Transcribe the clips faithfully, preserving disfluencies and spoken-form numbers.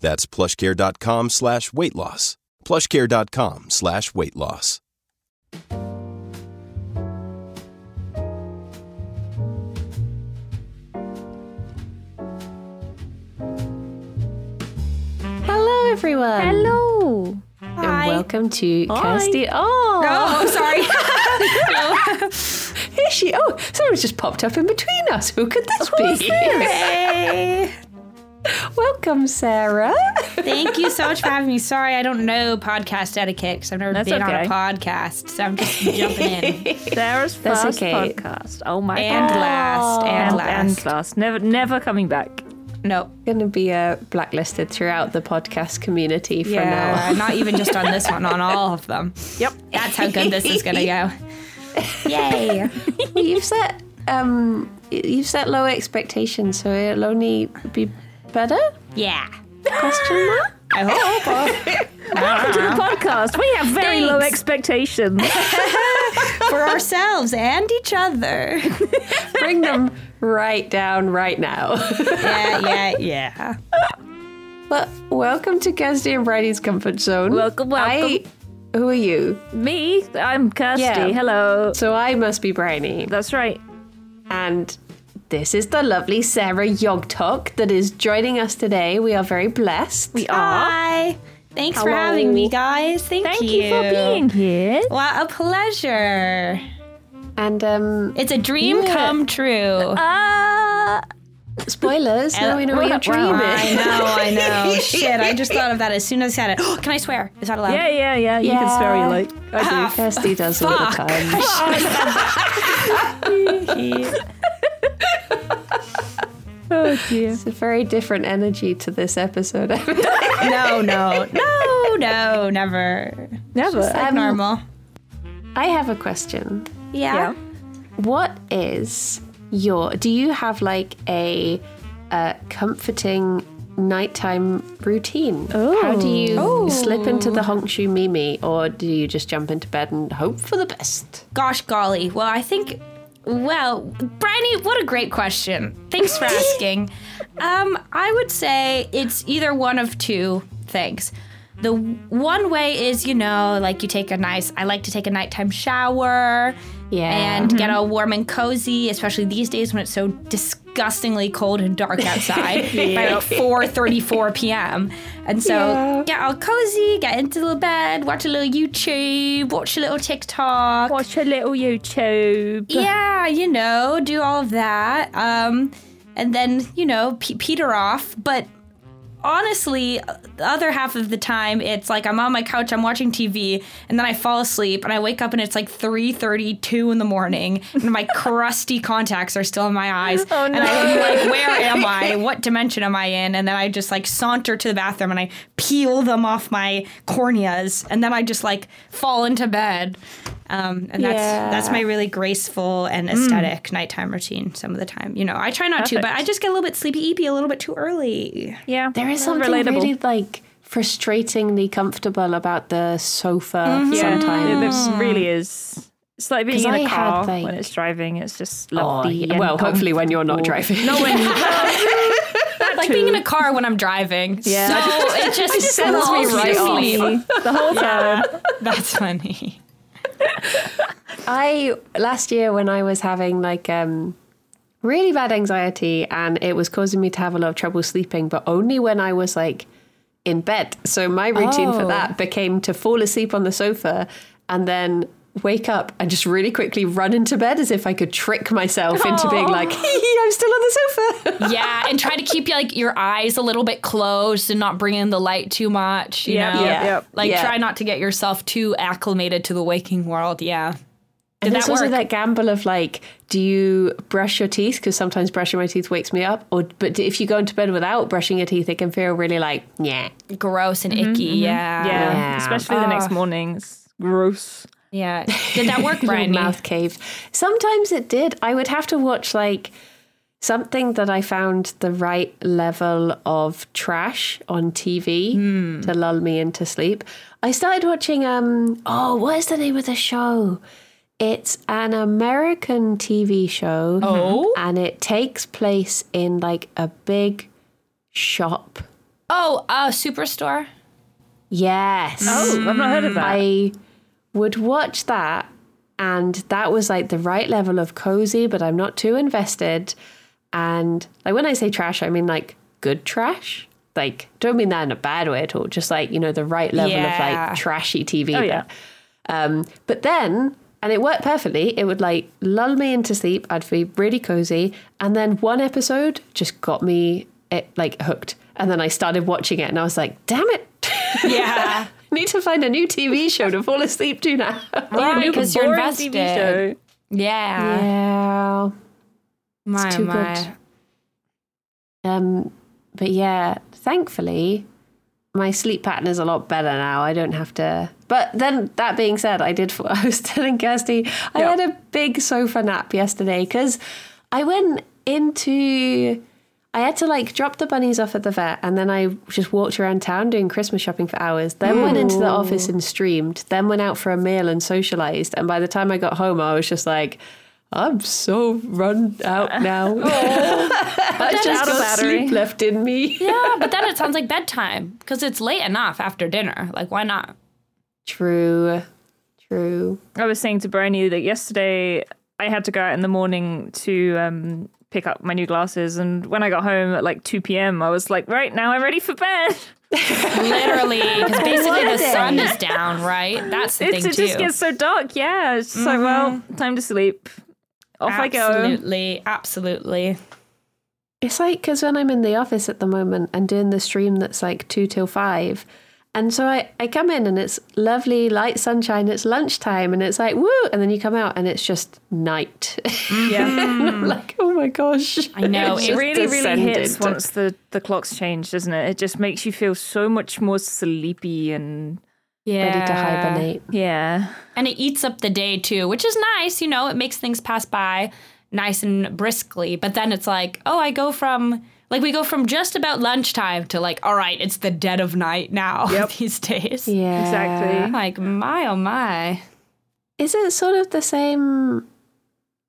That's plushcare.com slash weight loss. plushcare.com slash weight loss. Hello, everyone. Hello. And Hi. Welcome to Hi. Kirsty. Oh, no, sorry. No. Here she. Oh, someone's just popped up in between us. Who could this Who's be? This? Hey. Welcome, Sarah. Thank you so much for having me. Sorry, I don't know podcast etiquette because I've never That's been okay. on a podcast, so I'm just jumping in. Sarah's first That's okay. podcast. Oh my and god! Last, and, and last, and last, never, never coming back. Nope. Going to be uh, blacklisted throughout the podcast community from yeah, now on. Not even just on this one, on all of them. Yep. That's how good this is going to go. Yay! Well, you've set um, you've set low expectations, so it'll only be better. Yeah. Question mark? I hope. Welcome ah. to the podcast. We have very Thanks. Low expectations. For ourselves and each other. Bring them right down right now. yeah, yeah, yeah. Well, welcome to Kirsty and Briony's Comfort Zone. Welcome, welcome. I, who are you? Me? I'm Kirsty. Yeah. Hello. So I must be Briony. That's right. And this is the lovely Sarah Yogtok that is joining us today. We are very blessed. We are. Hi. Thanks Hello. For having me, guys. Thank, Thank you. Thank you for being here. What a pleasure. And um, it's a dream yeah. come true. Uh, Spoilers. Now we know what your dream is. I know, I know. Shit, I just thought of that as soon as I said it. Oh, can I swear? Is that allowed? Yeah, yeah, yeah. You yeah. can swear you like. I do. Uh, Kirsty does fuck. all the time. Oh dear. It's a very different energy to this episode. no, no, no, no, never. Never. It's like um, normal. I have a question. Yeah. yeah. What is your, do you have like a, a comforting nighttime routine? Oh. How do you oh. slip into the honkshu mimi, or do you just jump into bed and hope for the best? Gosh golly. Well, I think... Well, Briony, what a great question. Thanks for asking. um, I would say it's either one of two things. The one way is, you know, like you take a nice, I like to take a nighttime shower yeah. and mm-hmm. get all warm and cozy, especially these days when it's so disgustingly cold and dark outside yeah. by like four thirty-four p.m. And so yeah. get all cozy, get into the bed, watch a little YouTube, watch a little TikTok. Watch a little YouTube. Yeah, you know, do all of that. Um, and then, you know, pe- peter off, but... Honestly, the other half of the time, it's like I'm on my couch, I'm watching T V, and then I fall asleep, and I wake up, and it's like three thirty, two in the morning, and my crusty contacts are still in my eyes, oh, no. and I'm like, where am I? What dimension am I in? And then I just, like, saunter to the bathroom, and I peel them off my corneas, and then I just, like, fall into bed. Um, and yeah. that's that's my really graceful and aesthetic mm. nighttime routine some of the time. You know, I try not Perfect. to, but I just get a little bit sleepy-eepy a little bit too early. Yeah. There is something relatable. really, like, frustratingly comfortable about the sofa mm-hmm. sometimes. Yeah, there really is. It's like being in a I car had, like, when it's driving. It's just lovely. Oh, yeah. Well, hopefully when you're not driving. Not when you're Like too. being in a car when I'm driving. Yeah. So it just, it just sends me right off. The whole time. Yeah. That's funny. I last year when I was having like um, really bad anxiety and it was causing me to have a lot of trouble sleeping, but only when I was like in bed. So my routine oh. for that became to fall asleep on the sofa and then wake up and just really quickly run into bed as if I could trick myself Aww. into being like, hee, I'm still on the sofa. Yeah, and try to keep like your eyes a little bit closed and not bring in the light too much, you yep, know? Yep, yep. Like yep. try not to get yourself too acclimated to the waking world, yeah. Did and there's that also that gamble of like, do you brush your teeth? Because sometimes brushing my teeth wakes me up. Or but if you go into bed without brushing your teeth, it can feel really like, yeah, gross and mm-hmm, icky. Mm-hmm. Yeah. yeah, yeah, especially oh. the next morning. It's gross. Yeah, did that work, Briony? Mouth cave. Sometimes it did. I would have to watch like something that I found the right level of trash on T V mm. to lull me into sleep. I started watching. Um, oh, what is the name of the show? It's an American T V show, oh. and it takes place in like a big shop. Oh, uh, Superstore? Yes. Oh, I've not heard of that. I would watch that, and that was like the right level of cozy, but I'm not too invested. And like when I say trash, I mean like good trash. Like, don't mean that in a bad way at all. Just like, you know, the right level yeah. of like trashy T V. Oh, yeah. Um, but then... And it worked perfectly. It would like lull me into sleep. I'd be really cozy. And then one episode just got me it like hooked. And then I started watching it and I was like, damn it. Yeah. I need to find a new T V show to fall asleep to now. Right, because you're invested. T V show. Yeah. Yeah. My, it's too my. good. Um, but yeah, thankfully... my sleep pattern is a lot better now. I don't have to... But then, that being said, I did... I was telling Kirsty, I yeah. had a big sofa nap yesterday because I went into... I had to, like, drop the bunnies off at the vet and then I just walked around town doing Christmas shopping for hours, then Ooh. went into the office and streamed, then went out for a meal and socialised. And by the time I got home, I was just like... I'm so run out now. Oh, but I just got sleep left in me. Yeah, but then it sounds like bedtime because it's late enough after dinner. Like, why not? True, true. I was saying to Briony that yesterday I had to go out in the morning to um, pick up my new glasses. And when I got home at like two p.m, I was like, right, now I'm ready for bed. Literally, because basically the sun is down, right? That's the it's, thing, it too. It just gets so dark, yeah. It's just mm-hmm. like, well, time to sleep. Off absolutely, I go. Absolutely, absolutely. It's like, because when I'm in the office at the moment and doing the stream that's like two till five, and so I, I come in and it's lovely, light sunshine, it's lunchtime, and it's like, woo, and then you come out and it's just night. Yeah. I'm like, oh my gosh. I know, it really, really hits once the, the clock's changed, doesn't it? It just makes you feel so much more sleepy and... Yeah. Ready to hibernate. Yeah. And it eats up the day too, which is nice. You know, it makes things pass by nice and briskly. But then it's like, oh, I go from, like we go from just about lunchtime to like, all right, it's the dead of night now yep. these days. Yeah. Exactly. Like, my, oh my. Is it sort of the same?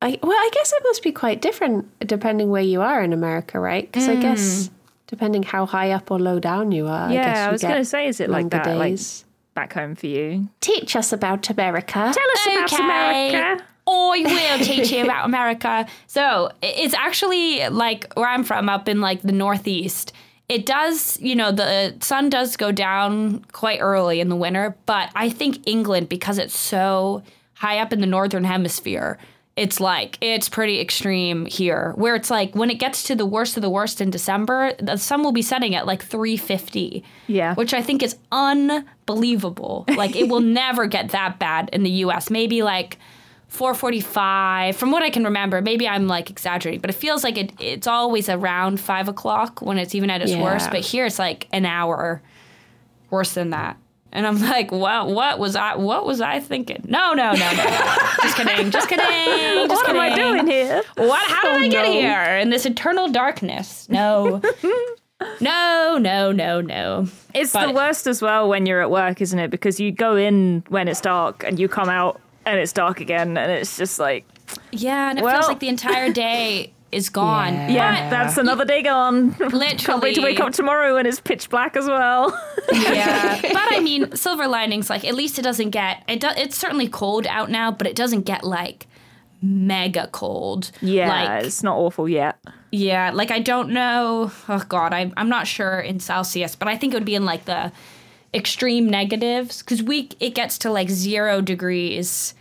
I, well, I guess it must be quite different depending where you are in America, right? Because mm. I guess depending how high up or low down you are. Yeah, I, guess you I was going to say, is it like that? Days. Like, back home for you. Teach us about America. Tell us okay. about America. Or we will teach you about America. So it's actually like where I'm from, up in like the Northeast. It does, you know, the sun does go down quite early in the winter, but I think England, because it's so high up in the Northern Hemisphere, it's like, it's pretty extreme here, where it's like when it gets to the worst of the worst in December, the sun will be setting at like three fifty. Yeah. Which I think is unbelievable. Like it will never get that bad in the U S. Maybe like four forty-five, from what I can remember. Maybe I'm like exaggerating, but it feels like it, it's always around five o'clock when it's even at its yeah. worst. But here it's like an hour worse than that. And I'm like, what? What was I? What was I thinking? No, no, no, no. Just kidding. Just kidding. Just what kidding. am I doing here? What? How did oh, I get no. here in this eternal darkness? No, no, no, no, no. It's but, the worst as well when you're at work, isn't it? Because you go in when it's dark and you come out and it's dark again, and it's just like, yeah, and it well. feels like the entire day is gone. Yeah, yeah, that's another day gone. Literally. Can't wait to wake up tomorrow when it's pitch black as well. Yeah. But I mean, silver linings, like at least it doesn't get, it do, it's certainly cold out now, but it doesn't get like mega cold. Yeah, like, it's not awful yet. Yeah, like I don't know. Oh, God, I, I'm not sure in Celsius, but I think it would be in like the extreme negatives because we it gets to like zero degrees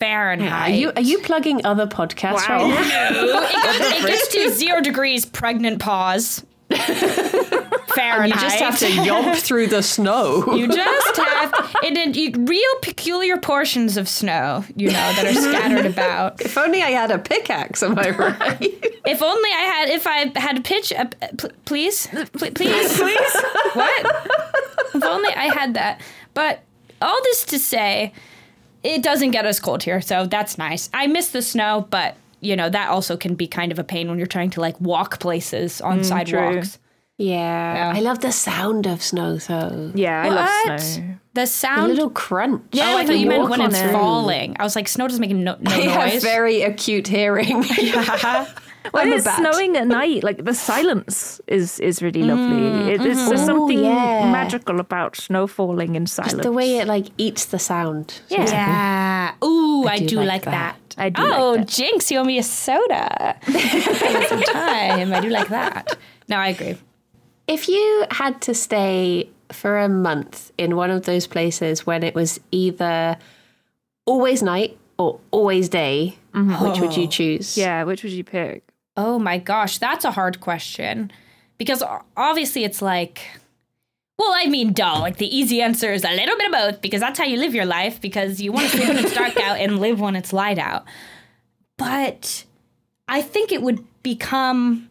Fahrenheit. Yeah, are you are you plugging other podcasts wow. right now? No, it, it gets to zero degrees pregnant pause. Fahrenheit. And you just have to yomp through the snow. You just have to, and, and, and real peculiar portions of snow, you know, that are scattered about. If only I had a pickaxe, am I right? If only I had, if I had a pitch, uh, p- please, p- please, please, what? If only I had that. But all this to say, it doesn't get us cold here, so that's nice. I miss the snow, but, you know, that also can be kind of a pain when you're trying to, like, walk places on mm, sidewalks. True. Yeah. yeah. I love the sound of snow, though. Yeah, I what? love snow. The sound? The little crunch. Yeah, oh, I thought you meant when it's it. falling. I was like, snow doesn't make no, no I noise. I have very acute hearing. yeah. When it's snowing at night, like, the silence is, is really lovely. Mm, it, it's, mm-hmm. There's something Ooh, yeah. magical about snow falling in silence. Just the way it, like, eats the sound. Yeah. yeah. Ooh, I, I do, do like, like that. that. I do oh, like that. Jinx, you owe me a soda. Some time. I do like that. No, I agree. If you had to stay for a month in one of those places when it was either always night or always day, mm-hmm. which oh. would you choose? Yeah, which would you pick? Oh my gosh, that's a hard question. Because obviously it's like, well, I mean, dull. Like the easy answer is a little bit of both because that's how you live your life because you want to sleep when it's dark out and live when it's light out. But I think it would become...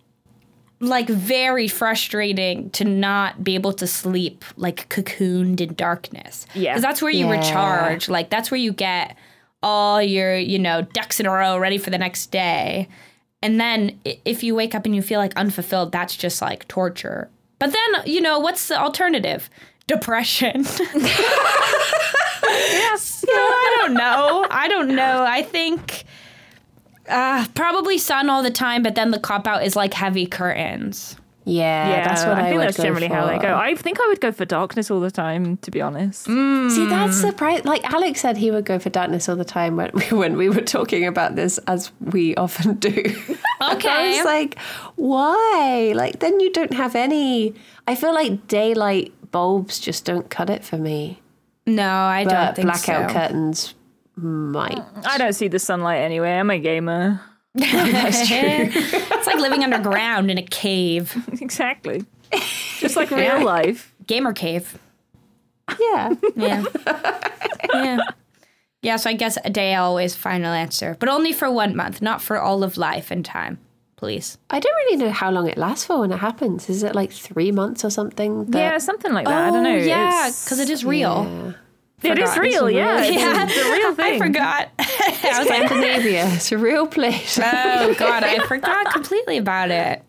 like very frustrating to not be able to sleep like cocooned in darkness. Yeah. Because that's where you yeah. recharge. Like that's where you get all your, you know, ducks in a row ready for the next day. And then if you wake up and you feel like unfulfilled, that's just like torture. But then, you know, what's the alternative? Depression. Yes. So, I don't know. I don't know. I think... Uh, probably sun all the time, but then the cop-out is like heavy curtains. Yeah, yeah that's what I, I think would that's go generally for. how I go. I think I would go for darkness all the time, to be honest. Mm. See, that's surprising. Like Alex said he would go for darkness all the time when we, when we were talking about this, as we often do. Okay. I was like, why? Like, then you don't have any... I feel like daylight bulbs just don't cut it for me. No, I but don't think blackout so. blackout curtains... might. I don't see the sunlight anyway. I'm a gamer. That's true. It's like living underground in a cave. Exactly. Just like real life. Gamer cave. Yeah. Yeah. Yeah. Yeah, so I guess a day always final answer. But only for one month, not for all of life and time. Please. I don't really know how long it lasts for when it happens. Is it like three months or something? That... Yeah, something like that. Oh, I don't know. Yeah, because it is real. Yeah. Forgot. It is real, it's yeah. Real. yeah. It's a real thing. I forgot. I was Scandinavia. It's a real place. Oh, God, I forgot completely about it.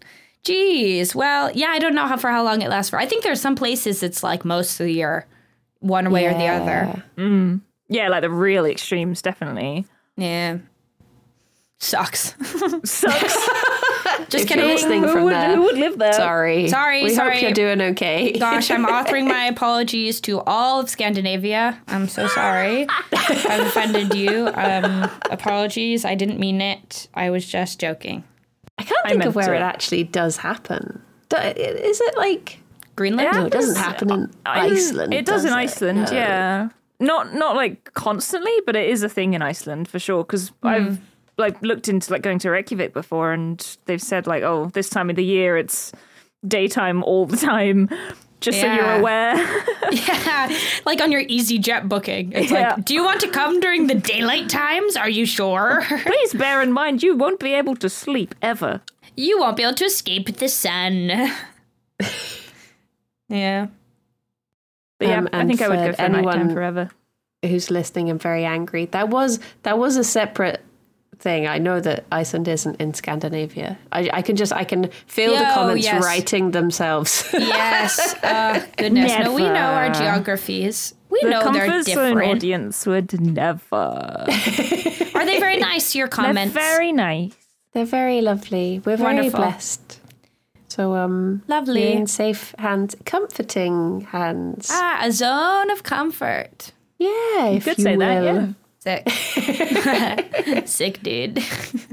Jeez. Well, yeah, I don't know how for how long it lasts for. I think there are some places it's like most of the year, one way yeah. or the other. Mm. Yeah, like the real extremes, definitely. Yeah. Sucks. Sucks. Just kidding. Who would, who would live there? Sorry. Sorry, we sorry. hope you're doing okay. Gosh, I'm offering my apologies to all of Scandinavia. I'm so sorry. I've offended you. Um, apologies. I didn't mean it. I was just joking. I can't think I of where it. it actually does happen. Do, is it like... Greenland? It no, it doesn't happen in I, Iceland. It does, does in it? Iceland, no. yeah. Not, not like constantly, but it is a thing in Iceland for sure, because mm. I've... like looked into like going to Reykjavik before, and they've said like, oh, this time of the year it's daytime all the time, just yeah. so you're aware. Yeah, like on your EasyJet booking, it's yeah. like, do you want to come during the daylight times? Are you sure? Please bear in mind, you won't be able to sleep ever. You won't be able to escape the sun. Yeah, but yeah, um, I think I would go for nighttime forever. Who's listening and very angry? That was that was a separate. thing. I know that Iceland isn't in Scandinavia. I, I can just, I can feel Yo, the comments yes. writing themselves. Yes. Uh, goodness. Never. No, we know our geographies. We the know they're different. The audience would never. Are they very nice, your comments? They're very nice. They're very lovely. We're Wonderful. very blessed. So, um, lovely. In safe hands, comforting hands. Ah, a zone of comfort. Yeah, you if could you say will. that, yeah. Sick. Sick, dude.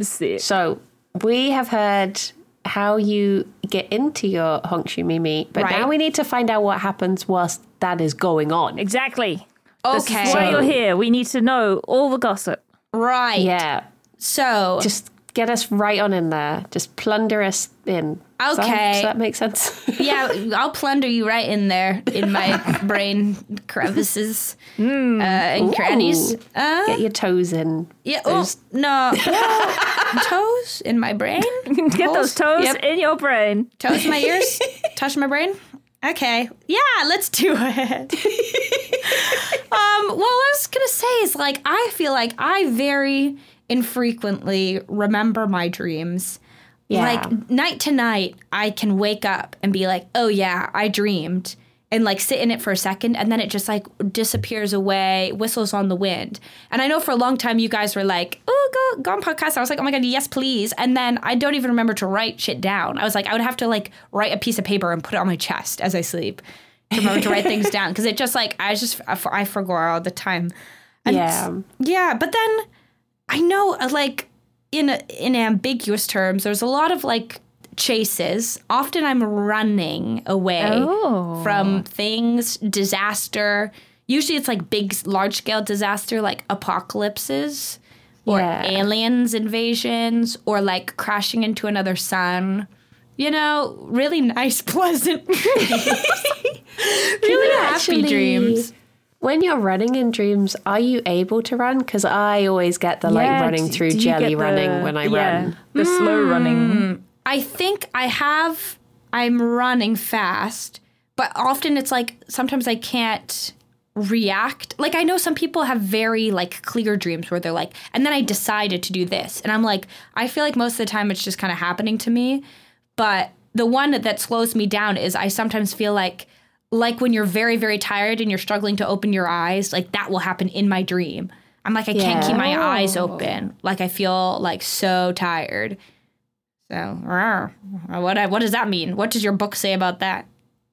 Sick. So we have heard how you get into your honkshu mimi, but right. now we need to find out what happens whilst that is going on. Exactly. Okay. That's why you're here. We need to know all the gossip. Right. Yeah. So just get us right on in there. Just plunder us in. Okay. Does that, does that make sense? Yeah, I'll plunder you right in there in my brain crevices mm. uh, and Ooh. Crannies. Uh, Get your toes in. Yeah. Those... Oh no. Toes in my brain. Get Holes. Those toes yep. in your brain. Toes in my ears. Touch my brain. Okay. Yeah, let's do it. um, well, what I was going to say is, like, I feel like I very infrequently remember my dreams. Yeah. Like, night to night, I can wake up and be like, oh, yeah, I dreamed. And, like, sit in it for a second, and then it just, like, disappears away, whistles on the wind. And I know for a long time you guys were like, oh, go, go on podcast. I was like, oh, my God, yes, please. And then I don't even remember to write shit down. I was like, I would have to, like, write a piece of paper and put it on my chest as I sleep to remember to write things down. Because it just, like, I just, I, I forgot all the time. And yeah. Yeah, but then I know, like, in in ambiguous terms, there's a lot of, like, chases. Often I'm running away oh. from things, disaster. Usually it's like big, large-scale disaster, like apocalypses or yeah. aliens invasions or like crashing into another sun. You know, really nice, pleasant dreams. Really happy actually, dreams. When you're running in dreams, are you able to run? Because I always get the yeah, like running do, through do jelly running the, when I yeah, run. The mm. slow running. I think I have, I'm running fast, but often it's like, sometimes I can't react. Like, I know some people have very, like, clear dreams where they're like, and then I decided to do this. And I'm like, I feel like most of the time it's just kind of happening to me. But the one that slows me down is I sometimes feel like, like when you're very, very tired and you're struggling to open your eyes, like that will happen in my dream. I'm like, I yeah. can't keep my eyes open. Like, I feel like so tired. So, what what does that mean? What does your book say about that?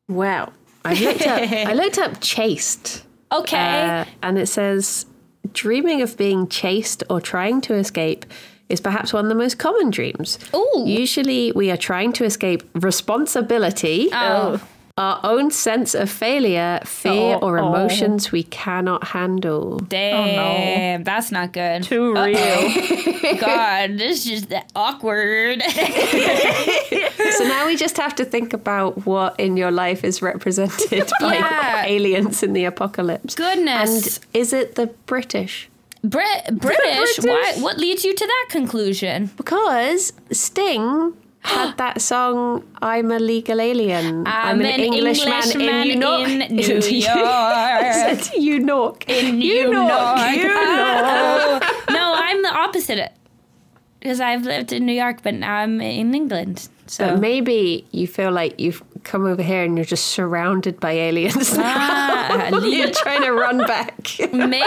Well, I looked up, I looked up chased. Okay. Uh, and it says, dreaming of being chased or trying to escape is perhaps one of the most common dreams. Ooh. Usually we are trying to escape responsibility, oh. our own sense of failure, fear, oh, or emotions oh. we cannot handle. Damn, oh, no. That's not good. Too real. God, this is that awkward. So now we just have to think about what in your life is represented by yeah. aliens in the apocalypse. Goodness. And is it the British? Brit British? British? Why? What leads you to that conclusion? Because Sting had that song, I'm a Legal Alien. I'm, I'm an, an Englishman English in, New York. in New York. I said New York. In New York. New York. No, I'm the opposite. Because I've lived in New York, but now I'm in England. So but maybe you feel like you've come over here and you're just surrounded by aliens ah, now. You're trying to run back. Maybe.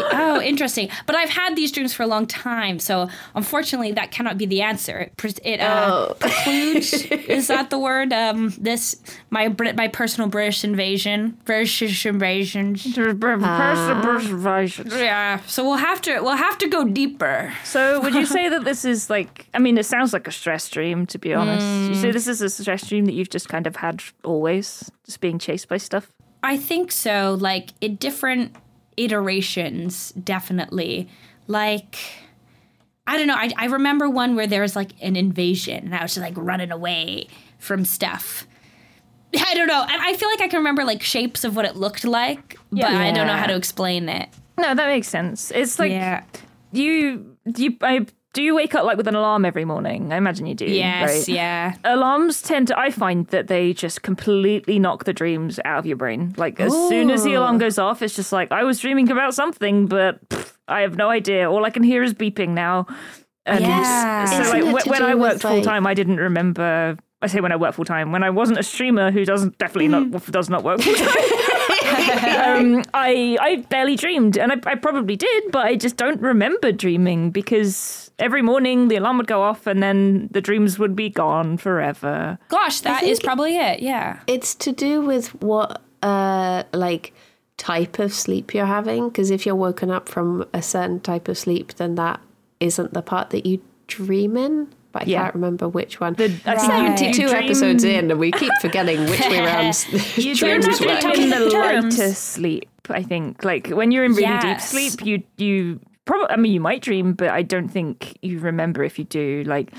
Oh, interesting. But I've had these dreams for a long time, so unfortunately that cannot be the answer. It, pre- it uh, oh. precludes, is that the word? Um, this, my Brit, my personal British invasion. British invasion. Uh. British invasion. Yeah. So we'll have to, we'll have to go deeper. So would you say that this is like, I mean, it sounds like a stress dream, to be honest. Mm. You say this is a stress dream that you've just kind of had always, just being chased by stuff? I think so. Like, in different iterations, definitely. Like, I don't know. I, I remember one where there was, like, an invasion, and I was just, like, running away from stuff. I don't know. I, I feel like I can remember, like, shapes of what it looked like, yeah. but yeah. I don't know how to explain it. No, that makes sense. It's like, yeah. you, you, I... Do you wake up like with an alarm every morning? I imagine you do. Yes, right? yeah. Alarms tend to, I find that they just completely knock the dreams out of your brain. Like as Ooh. soon as the alarm goes off, it's just like, I was dreaming about something, but pff, I have no idea. All I can hear is beeping now. And yeah. So Isn't like, when I worked full like... time, I didn't remember. I say when I worked full time, when I wasn't a streamer who doesn't definitely mm. not does not work full time. um, I I barely dreamed, and I, I probably did, but I just don't remember dreaming because every morning the alarm would go off and then the dreams would be gone forever. Gosh, that is probably it, yeah. It's to do with what, uh, like, type of sleep you're having, because if you're woken up from a certain type of sleep, then that isn't the part that you dream in. But I yeah. can't remember which one. The, right. seventy-two dream... episodes in, and we keep forgetting which way around. You don't have to become the lightest sleep, I think. Like when you're in really yes. deep sleep, you you probably, I mean, you might dream, but I don't think you remember if you do. Like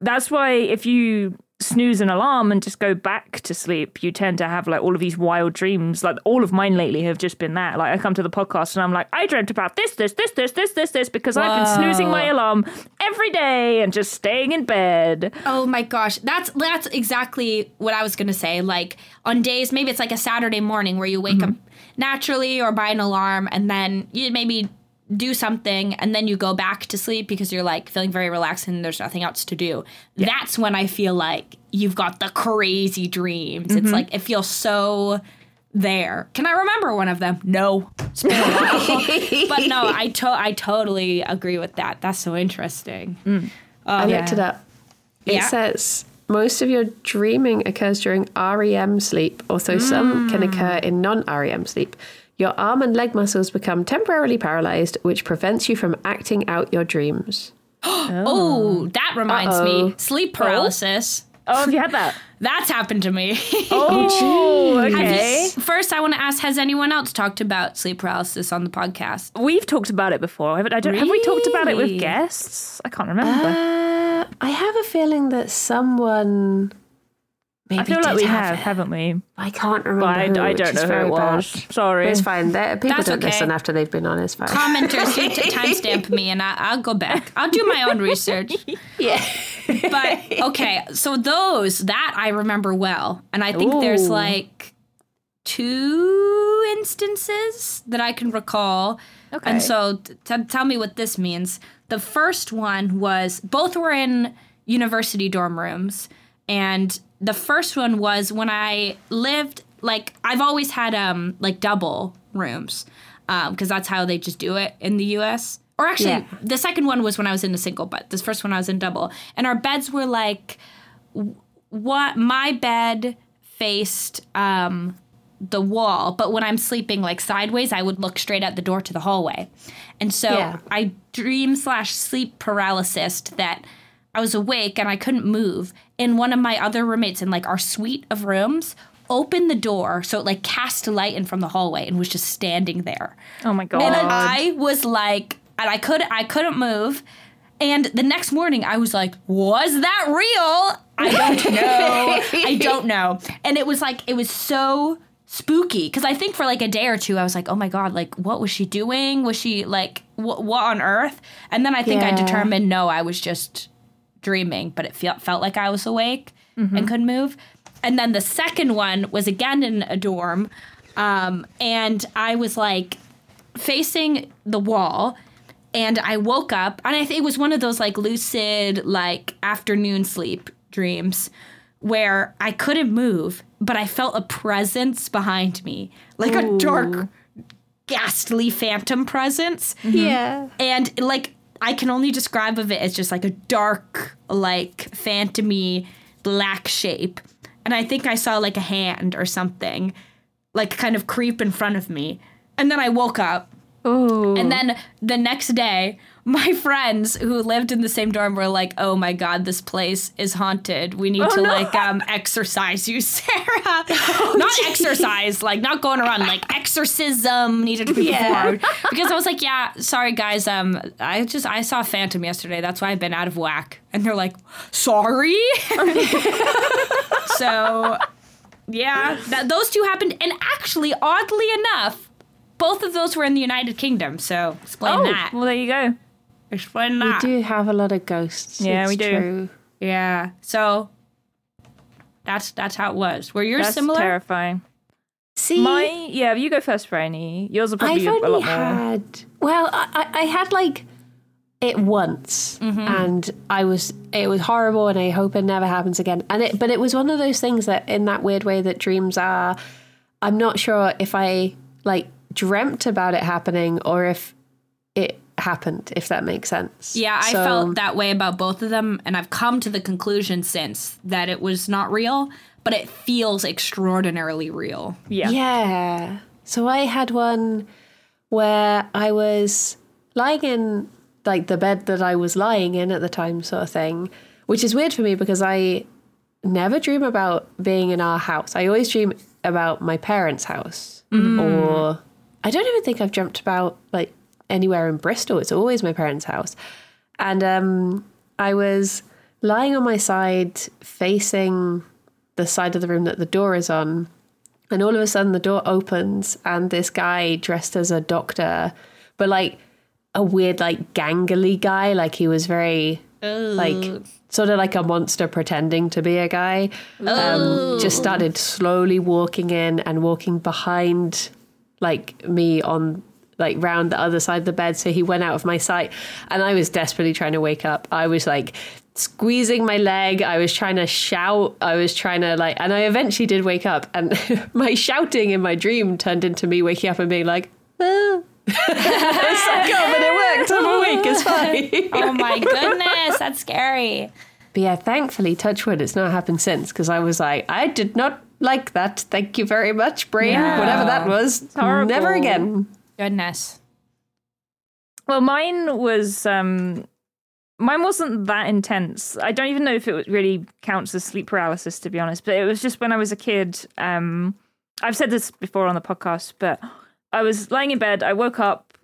that's why if you snooze an alarm and just go back to sleep, you tend to have like all of these wild dreams. Like all of mine lately have just been that. Like I come to the podcast and I'm like, I dreamt about this, this, this, this, this, this, this, because Whoa. I've been snoozing my alarm every day and just staying in bed. Oh my gosh. That's that's exactly what I was going to say. Like on days, maybe it's like a Saturday morning where you wake mm-hmm. up naturally or by an alarm, and then you maybe do something and then you go back to sleep because you're like feeling very relaxed and there's nothing else to do. Yeah. That's when I feel like you've got the crazy dreams. Mm-hmm. It's like it feels so there. Can I remember one of them? No. It's been a while. But no, I to- I totally agree with that. That's so interesting. Mm. Uh, I looked yeah. it up. It yeah. says most of your dreaming occurs during R E M sleep, although mm. some can occur in non-R E M sleep. Your arm and leg muscles become temporarily paralyzed, which prevents you from acting out your dreams. Oh, that reminds Uh-oh. me. Sleep paralysis. Oh, have you had that? That's happened to me. Oh, okay. Just, first, I want to ask, has anyone else talked about sleep paralysis on the podcast? We've talked about it before. I don't, really? Have we talked about it with guests? I can't remember. Uh, I have a feeling that someone... Maybe I feel like we have, have haven't we? I can't remember. I, who, I don't know who it was. Bad. Sorry. It's fine. They're, people That's don't okay. listen after they've been on. It's fine. Commenters need to timestamp me and I, I'll go back. I'll do my own research. Yeah. But, okay, so those, that I remember well. And I think Ooh. there's like two instances that I can recall. Okay. And so t- t- tell me what this means. The first one was, both were in university dorm rooms, and... The first one was when I lived, like, I've always had, um, like, double rooms, um, because that's how they just do it in the U S. Or actually, yeah. the second one was when I was in a single, but this first one I was in double. And our beds were, like, what my bed faced um, the wall, but when I'm sleeping, like, sideways, I would look straight out the door to the hallway. And so yeah. I dream slash sleep paralysis that... I was awake and I couldn't move, and one of my other roommates in, like, our suite of rooms opened the door, so it, like, cast a light in from the hallway and was just standing there. Oh, my God. And I was, like, and I, could, I couldn't move, and the next morning I was like, was that real? I don't know. I don't know. And it was, like, it was so spooky, because I think for, like, a day or two I was like, oh, my God, like, what was she doing? Was she, like, wh- what on earth? And then I think yeah. I determined, no, I was just... dreaming, but it felt felt like I was awake mm-hmm. and couldn't move. And then the second one was again in a dorm, um, and I was like facing the wall, and I woke up, and I think it was one of those like lucid like afternoon sleep dreams where I couldn't move, but I felt a presence behind me, like Ooh. a dark, ghastly phantom presence. Mm-hmm. Yeah, and like. I can only describe of it as just like a dark, like phantomy black shape. And I think I saw like a hand or something, like kind of creep in front of me. And then I woke up. Ooh. And then the next day, my friends who lived in the same dorm were like, oh my God, this place is haunted. We need oh, to no. like um, exorcise you, Sarah. Oh, not geez. exercise, like not going around, like exorcism needed to be yeah. performed. Because I was like, yeah, sorry guys, um, I just, I saw a phantom yesterday. That's why I've been out of whack. And they're like, sorry? So, yeah, that, those two happened. And actually, oddly enough, both of those were in the United Kingdom, so explain oh, that. Well, there you go. Explain that. We do have a lot of ghosts. Yeah, it's we do. True. Yeah. So that's that's how it was. Were yours that's similar? That's terrifying. See, my yeah. You go first, Briony. Yours are probably I've only a lot more. Had, well, I, I had like it once, mm-hmm. and I was it was horrible, and I hope it never happens again. And it, but it was one of those things that, in that weird way that dreams are, I'm not sure if I like. dreamt about it happening or if it happened, if that makes sense. Yeah, I so, felt that way about both of them, and I've come to the conclusion since that it was not real, but it feels extraordinarily real. Yeah. Yeah. So I had one where I was lying in like the bed that I was lying in at the time, sort of thing, which is weird for me because I never dream about being in our house. I always dream about my parents' house. Mm. Or I don't even think I've dreamt about like anywhere in Bristol. It's always my parents' house. And um, I was lying on my side facing the side of the room that the door is on. And all of a sudden the door opens and this guy dressed as a doctor, but like a weird, like gangly guy. Like he was very Ugh. like sort of like a monster pretending to be a guy. Um, just started slowly walking in and walking behind like me on like round the other side of the bed. So he went out of my sight and I was desperately trying to wake up. I was like squeezing my leg. I was trying to shout. I was trying to like, and I eventually did wake up, and my shouting in my dream turned into me waking up and being like, ah. I suck up and it worked. I'm awake. It's fine. Oh my goodness. That's scary. But yeah, thankfully, touch wood, it's not happened since, because I was like, I did not like that. Thank you very much, brain. No. Whatever that was. Horrible. Never again. Goodness. Well, mine was, um, mine wasn't that intense. I don't even know if it really counts as sleep paralysis, to be honest, but it was just when I was a kid. Um, I've said this before on the podcast, but I was lying in bed. I woke up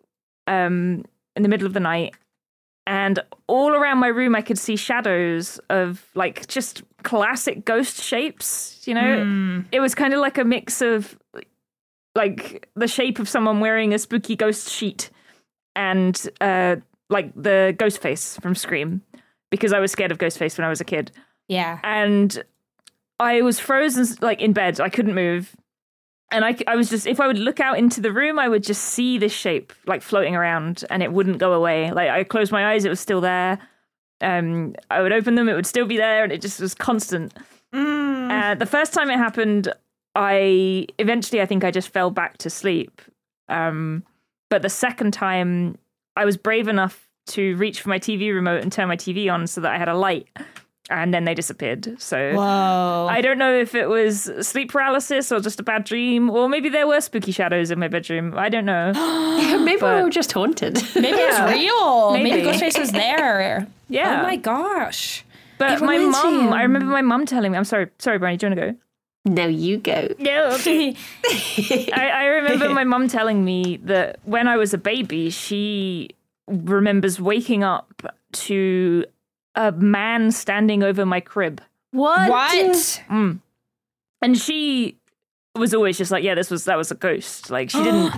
um, in the middle of the night, and all around my room I could see shadows of like just classic ghost shapes. You know, mm. it was kind of like a mix of like the shape of someone wearing a spooky ghost sheet and uh, like the ghost face from Scream, because I was scared of ghost face when I was a kid. Yeah. And I was frozen like in bed. I couldn't move. And I, I was just, if I would look out into the room, I would just see this shape like floating around, and it wouldn't go away. Like I closed my eyes, it was still there. Um, I would open them, it would still be there, and it just was constant. Mm. Uh, the first time it happened, I eventually I think I just fell back to sleep. Um, but the second time, I was brave enough to reach for my T V remote and turn my T V on so that I had a light. And then they disappeared. So Whoa. I don't know if it was sleep paralysis or just a bad dream, or maybe there were spooky shadows in my bedroom. I don't know. Maybe but we were just haunted. Maybe yeah. it was real. Maybe, maybe Ghostface was there. Yeah. Oh my gosh. But my mum, I remember my mum telling me, I'm sorry, sorry, Briony, do you want to go? No, you go. No. Okay. I, I remember my mum telling me that when I was a baby, she remembers waking up to a man standing over my crib. What? What? Mm. And she was always just like, yeah, this was that was a ghost. Like she didn't.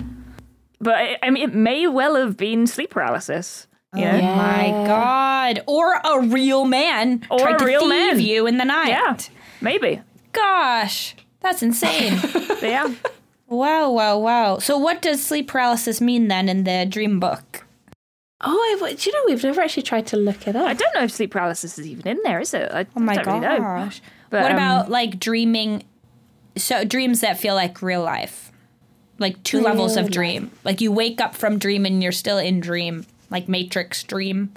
But I, I mean, it may well have been sleep paralysis. You know? Oh yeah. My God! Or a real man or tried a to real man you in the night. Yeah, maybe. Gosh, that's insane. Yeah. Wow! Wow! Wow! So, what does sleep paralysis mean then in the dream book? Oh, I, do you know, we've never actually tried to look it up. I don't know if sleep paralysis is even in there, is it? I, oh my I don't gosh. Really know. But, what um, about like dreaming, so dreams that feel like real life? Like two levels of dream. Life. Like you wake up from dream and you're still in dream, like Matrix dream,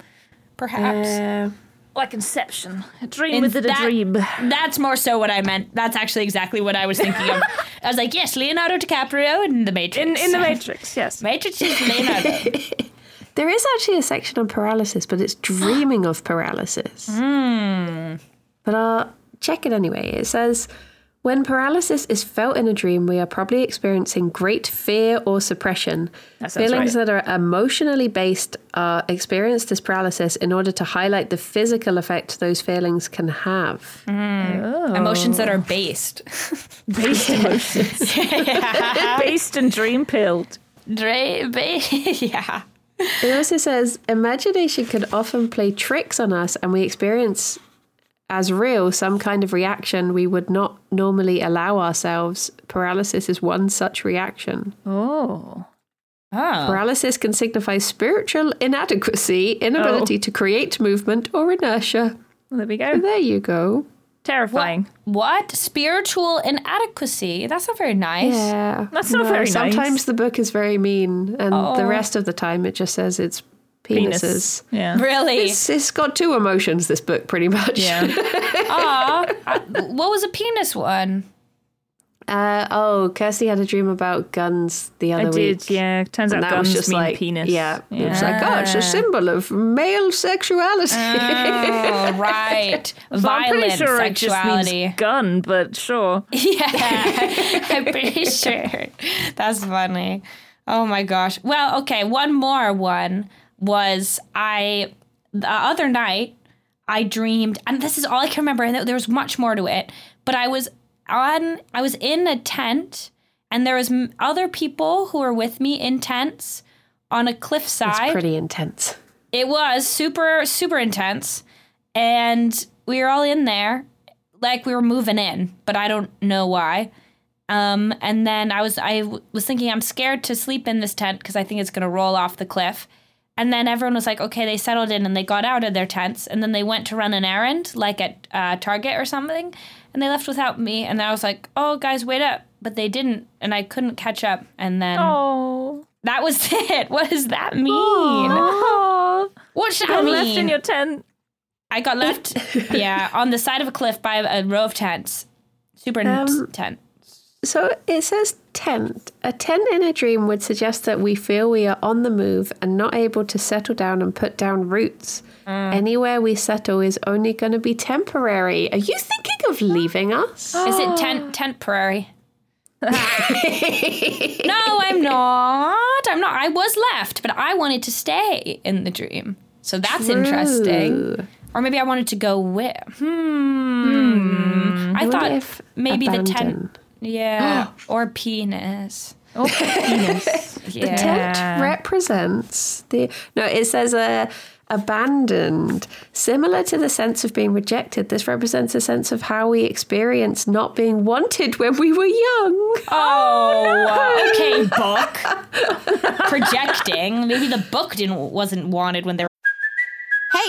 perhaps. Uh, like Inception. A dream within a dream. That's more so what I meant. That's actually exactly what I was thinking of. I was like, yes, Leonardo DiCaprio in The Matrix. In, in The Matrix, yes. Matrix is Leonardo. There is actually a section on paralysis, but it's dreaming of paralysis. Mm. But I'll check it anyway. It says, when paralysis is felt in a dream, we are probably experiencing great fear or suppression. That sounds Feelings right. that are emotionally based are experienced as paralysis in order to highlight the physical effect those feelings can have. Mm. Oh. Emotions that are based. Based emotions. Yeah. Based and dream pilled. Dra- ba- yeah. It also says, imagination can often play tricks on us, and we experience as real some kind of reaction we would not normally allow ourselves. Paralysis is one such reaction. Oh. Oh. Paralysis can signify spiritual inadequacy, inability oh. to create movement or inertia. Well, there we go. So there you go. Terrifying. What? what? Spiritual inadequacy? That's not very nice. Yeah. That's not no, very sometimes nice. Sometimes the book is very mean, and oh. the rest of the time it just says it's penises. Penis. Yeah. Really? It's, it's got two emotions, this book, pretty much. Yeah. Aw. What was a penis one? Uh, oh, Kirsty had a dream about guns the other I week. I did, yeah. Turns and out guns just mean like, penis. Yeah. yeah. It was like, oh, it's a symbol of male sexuality. Oh, right. So violent I'm pretty sure sexuality. It just means gun, but sure. Yeah, I'm pretty sure. That's funny. Oh, my gosh. Well, okay, one more one was I, the other night, I dreamed, and this is all I can remember, and there was much more to it, but I was... On, I was in a tent, and there was m- other people who were with me in tents on a cliffside. It's pretty intense. It was super, super intense, and we were all in there, like we were moving in, but I don't know why. Um, and then I was, I w- was thinking, I'm scared to sleep in this tent because I think it's gonna roll off the cliff. And then everyone was like, okay, they settled in and they got out of their tents and then they went to run an errand, like at uh, Target or something. And they left without me. And then I was like, oh, guys, wait up. But they didn't. And I couldn't catch up. And then Aww. That was it. What does that mean? Aww. What should I mean? You got left in your tent. I got left, yeah, on the side of a cliff by a row of tents. Super um, tent. So it says tent. A tent in a dream would suggest that we feel we are on the move and not able to settle down and put down roots. Mm. Anywhere we settle is only going to be temporary. Are you thinking of leaving us? Is it tent temporary? No, I'm not. I'm not. I was left, but I wanted to stay in the dream. So that's True. Interesting. Or maybe I wanted to go with. Hmm. hmm. I, I thought if maybe abandoned. The tent... Yeah, or penis. Or penis. Yeah. The tent represents the... No, it says uh, abandoned. Similar to the sense of being rejected, this represents a sense of how we experience not being wanted when we were young. Oh, no. Okay, book. Projecting. Maybe the book didn't wasn't wanted when they were... Hey,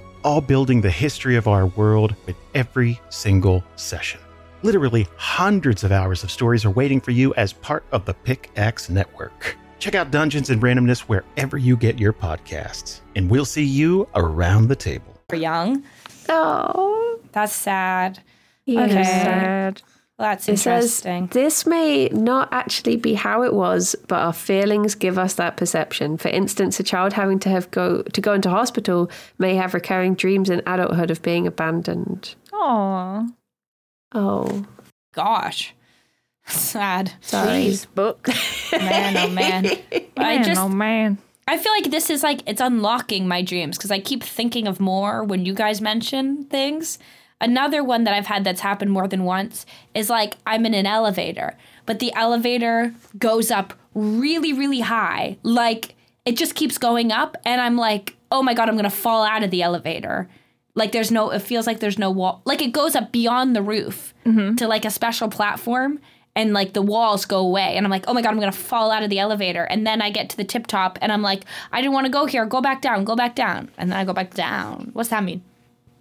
all building the history of our world with every single session. Literally hundreds of hours of stories are waiting for you as part of the Pickaxe Network. Check out Dungeons and Randomness wherever you get your podcasts, and we'll see you around the table. We're young. Oh, that's sad. Yeah. Okay. Sad. Well, that's it interesting. Says, this may not actually be how it was, but our feelings give us that perception. For instance, a child having to have go to go into hospital may have recurring dreams in adulthood of being abandoned. Aww. Oh. Gosh. Sad. Sorry. Please, book. Man, oh man. man I just, oh man. I feel like this is like, it's unlocking my dreams because I keep thinking of more when you guys mention things. Another one that I've had that's happened more than once is like I'm in an elevator, but the elevator goes up really, really high. Like it just keeps going up and I'm like, oh, my God, I'm going to fall out of the elevator. Like there's no it feels like there's no wall. Like it goes up beyond the roof mm-hmm. to like a special platform and like the walls go away. And I'm like, oh, my God, I'm going to fall out of the elevator. And then I get to the tip top and I'm like, I didn't want to go here. Go back down. Go back down. And then I go back down. What's that mean?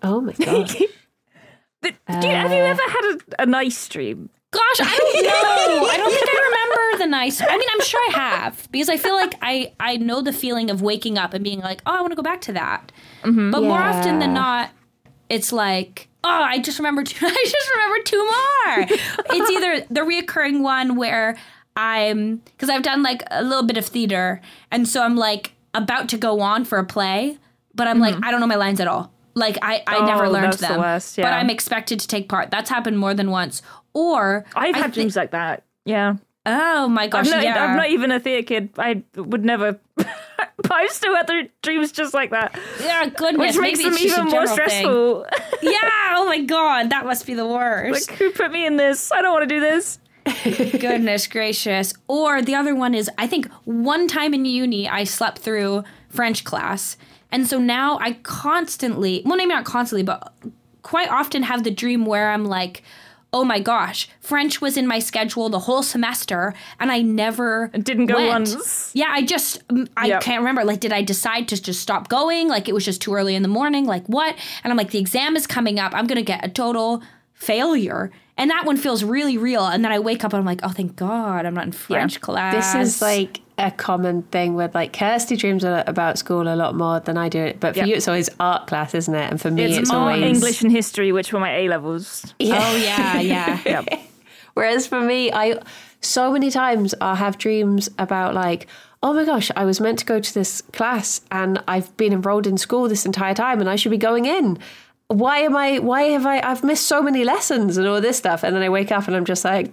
Oh, my God. But uh, do you, have you ever had a, a nice dream? Gosh, I don't know. I don't think I remember the nice. I mean, I'm sure I have because I feel like I, I know the feeling of waking up and being like, oh, I want to go back to that. Mm-hmm. But yeah. More often than not, it's like, oh, I just remember two, I just remember two more. It's either the reoccurring one where I'm because I've done like a little bit of theater. And so I'm like about to go on for a play. But I'm mm-hmm. like, I don't know my lines at all. Like, I, I oh, never learned them, the worst, yeah. But I'm expected to take part. That's happened more than once. Or... I've I had th- dreams like that, yeah. Oh my gosh, I'm not, yeah. I'm not even a theatre kid. I would never post to other dreams just like that. Oh, goodness. Which makes them even more stressful. Yeah, oh my God, that must be the worst. Like, who put me in this? I don't want to do this. Goodness gracious. Or the other one is, I think one time in uni I slept through French class. And so now I constantly, well, maybe not constantly, but quite often have the dream where I'm like, oh my gosh, French was in my schedule the whole semester and I never it didn't go went. once. Yeah, I just, I yep. can't remember. Like, did I decide to just stop going? Like, it was just too early in the morning. Like, what? And I'm like, the exam is coming up. I'm going to get a total failure. And that one feels really real. And then I wake up and I'm like, oh, thank God, I'm not in French yeah. class. This is like a common thing with, like, Kirsty dreams about school a lot more than I do. But for yep. you, it's always art class, isn't it? And for me, it's, it's more always English and history, which were my A-levels. Yeah. Oh, yeah, yeah. yep. Whereas for me, I so many times I have dreams about, like, oh my gosh, I was meant to go to this class and I've been enrolled in school this entire time and I should be going in. Why am I, why have I, I've missed so many lessons and all this stuff. And then I wake up and I'm just like,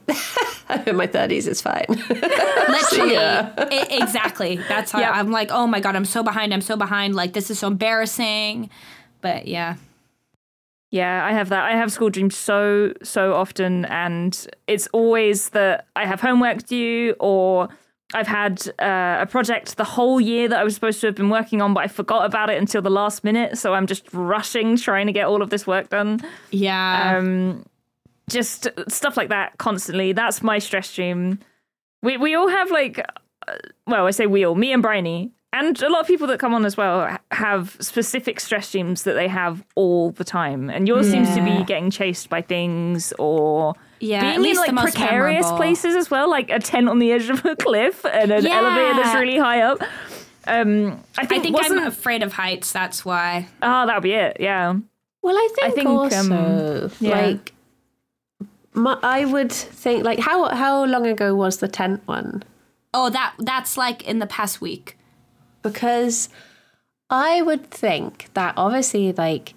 I'm in my thirties, it's fine. Literally. Yeah. it, exactly. That's how yep. I'm like, oh my God, I'm so behind. I'm so behind. Like, this is so embarrassing. But yeah. Yeah, I have that. I have school dreams so, so often. And it's always that I have homework due or I've had uh, a project the whole year that I was supposed to have been working on, but I forgot about it until the last minute. So I'm just rushing, trying to get all of this work done. Yeah. Um, just stuff like that constantly. That's my stress dream. We we all have like, well, I say we all, me and Briony, and a lot of people that come on as well have specific stress dreams that they have all the time. And yours yeah. seems to be getting chased by things or... Yeah, being at least in like the precarious memorable. places as well, like a tent on the edge of a cliff and an yeah. elevator that's really high up. Um, I think, I think I'm afraid of heights. That's why. Oh, that'll be it. Yeah. Well, I think, I think also um, yeah. like my, I would think like how how long ago was the tent one? Oh, that that's like in the past week. Because I would think that obviously like.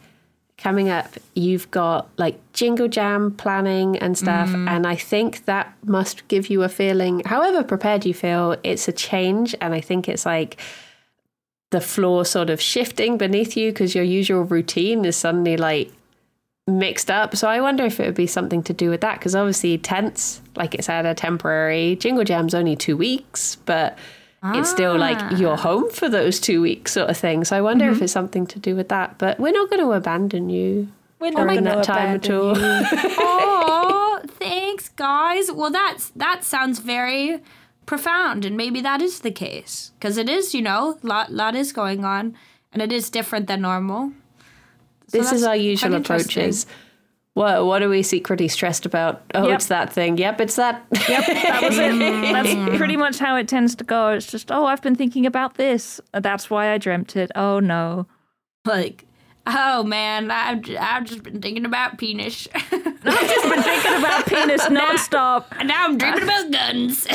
Coming up, you've got like Jingle Jam planning and stuff. Mm. And I think that must give you a feeling, however prepared you feel, it's a change. And I think it's like the floor sort of shifting beneath you because your usual routine is suddenly like mixed up. So I wonder if it would be something to do with that. Because obviously tents, like it said, are temporary. Jingle Jam's only two weeks, but ah. it's still like you're home for those two weeks sort of thing. So I wonder mm-hmm. if it's something to do with that. But we're not going to abandon you we're not during that time at all. Oh, thanks, guys. Well, that's that sounds very profound. And maybe that is the case. Because it is, you know, a lot, lot is going on. And it is different than normal. So this is our usual approaches. What, what are we secretly stressed about? Oh, yep. It's that thing. Yep, it's that. Yep, that was it. That's pretty much how it tends to go. It's just, oh, I've been thinking about this. That's why I dreamt it. Oh, no. Like, oh, man, I've, I've just been thinking about penis. I've just been thinking about penis nonstop. And now I'm dreaming about guns.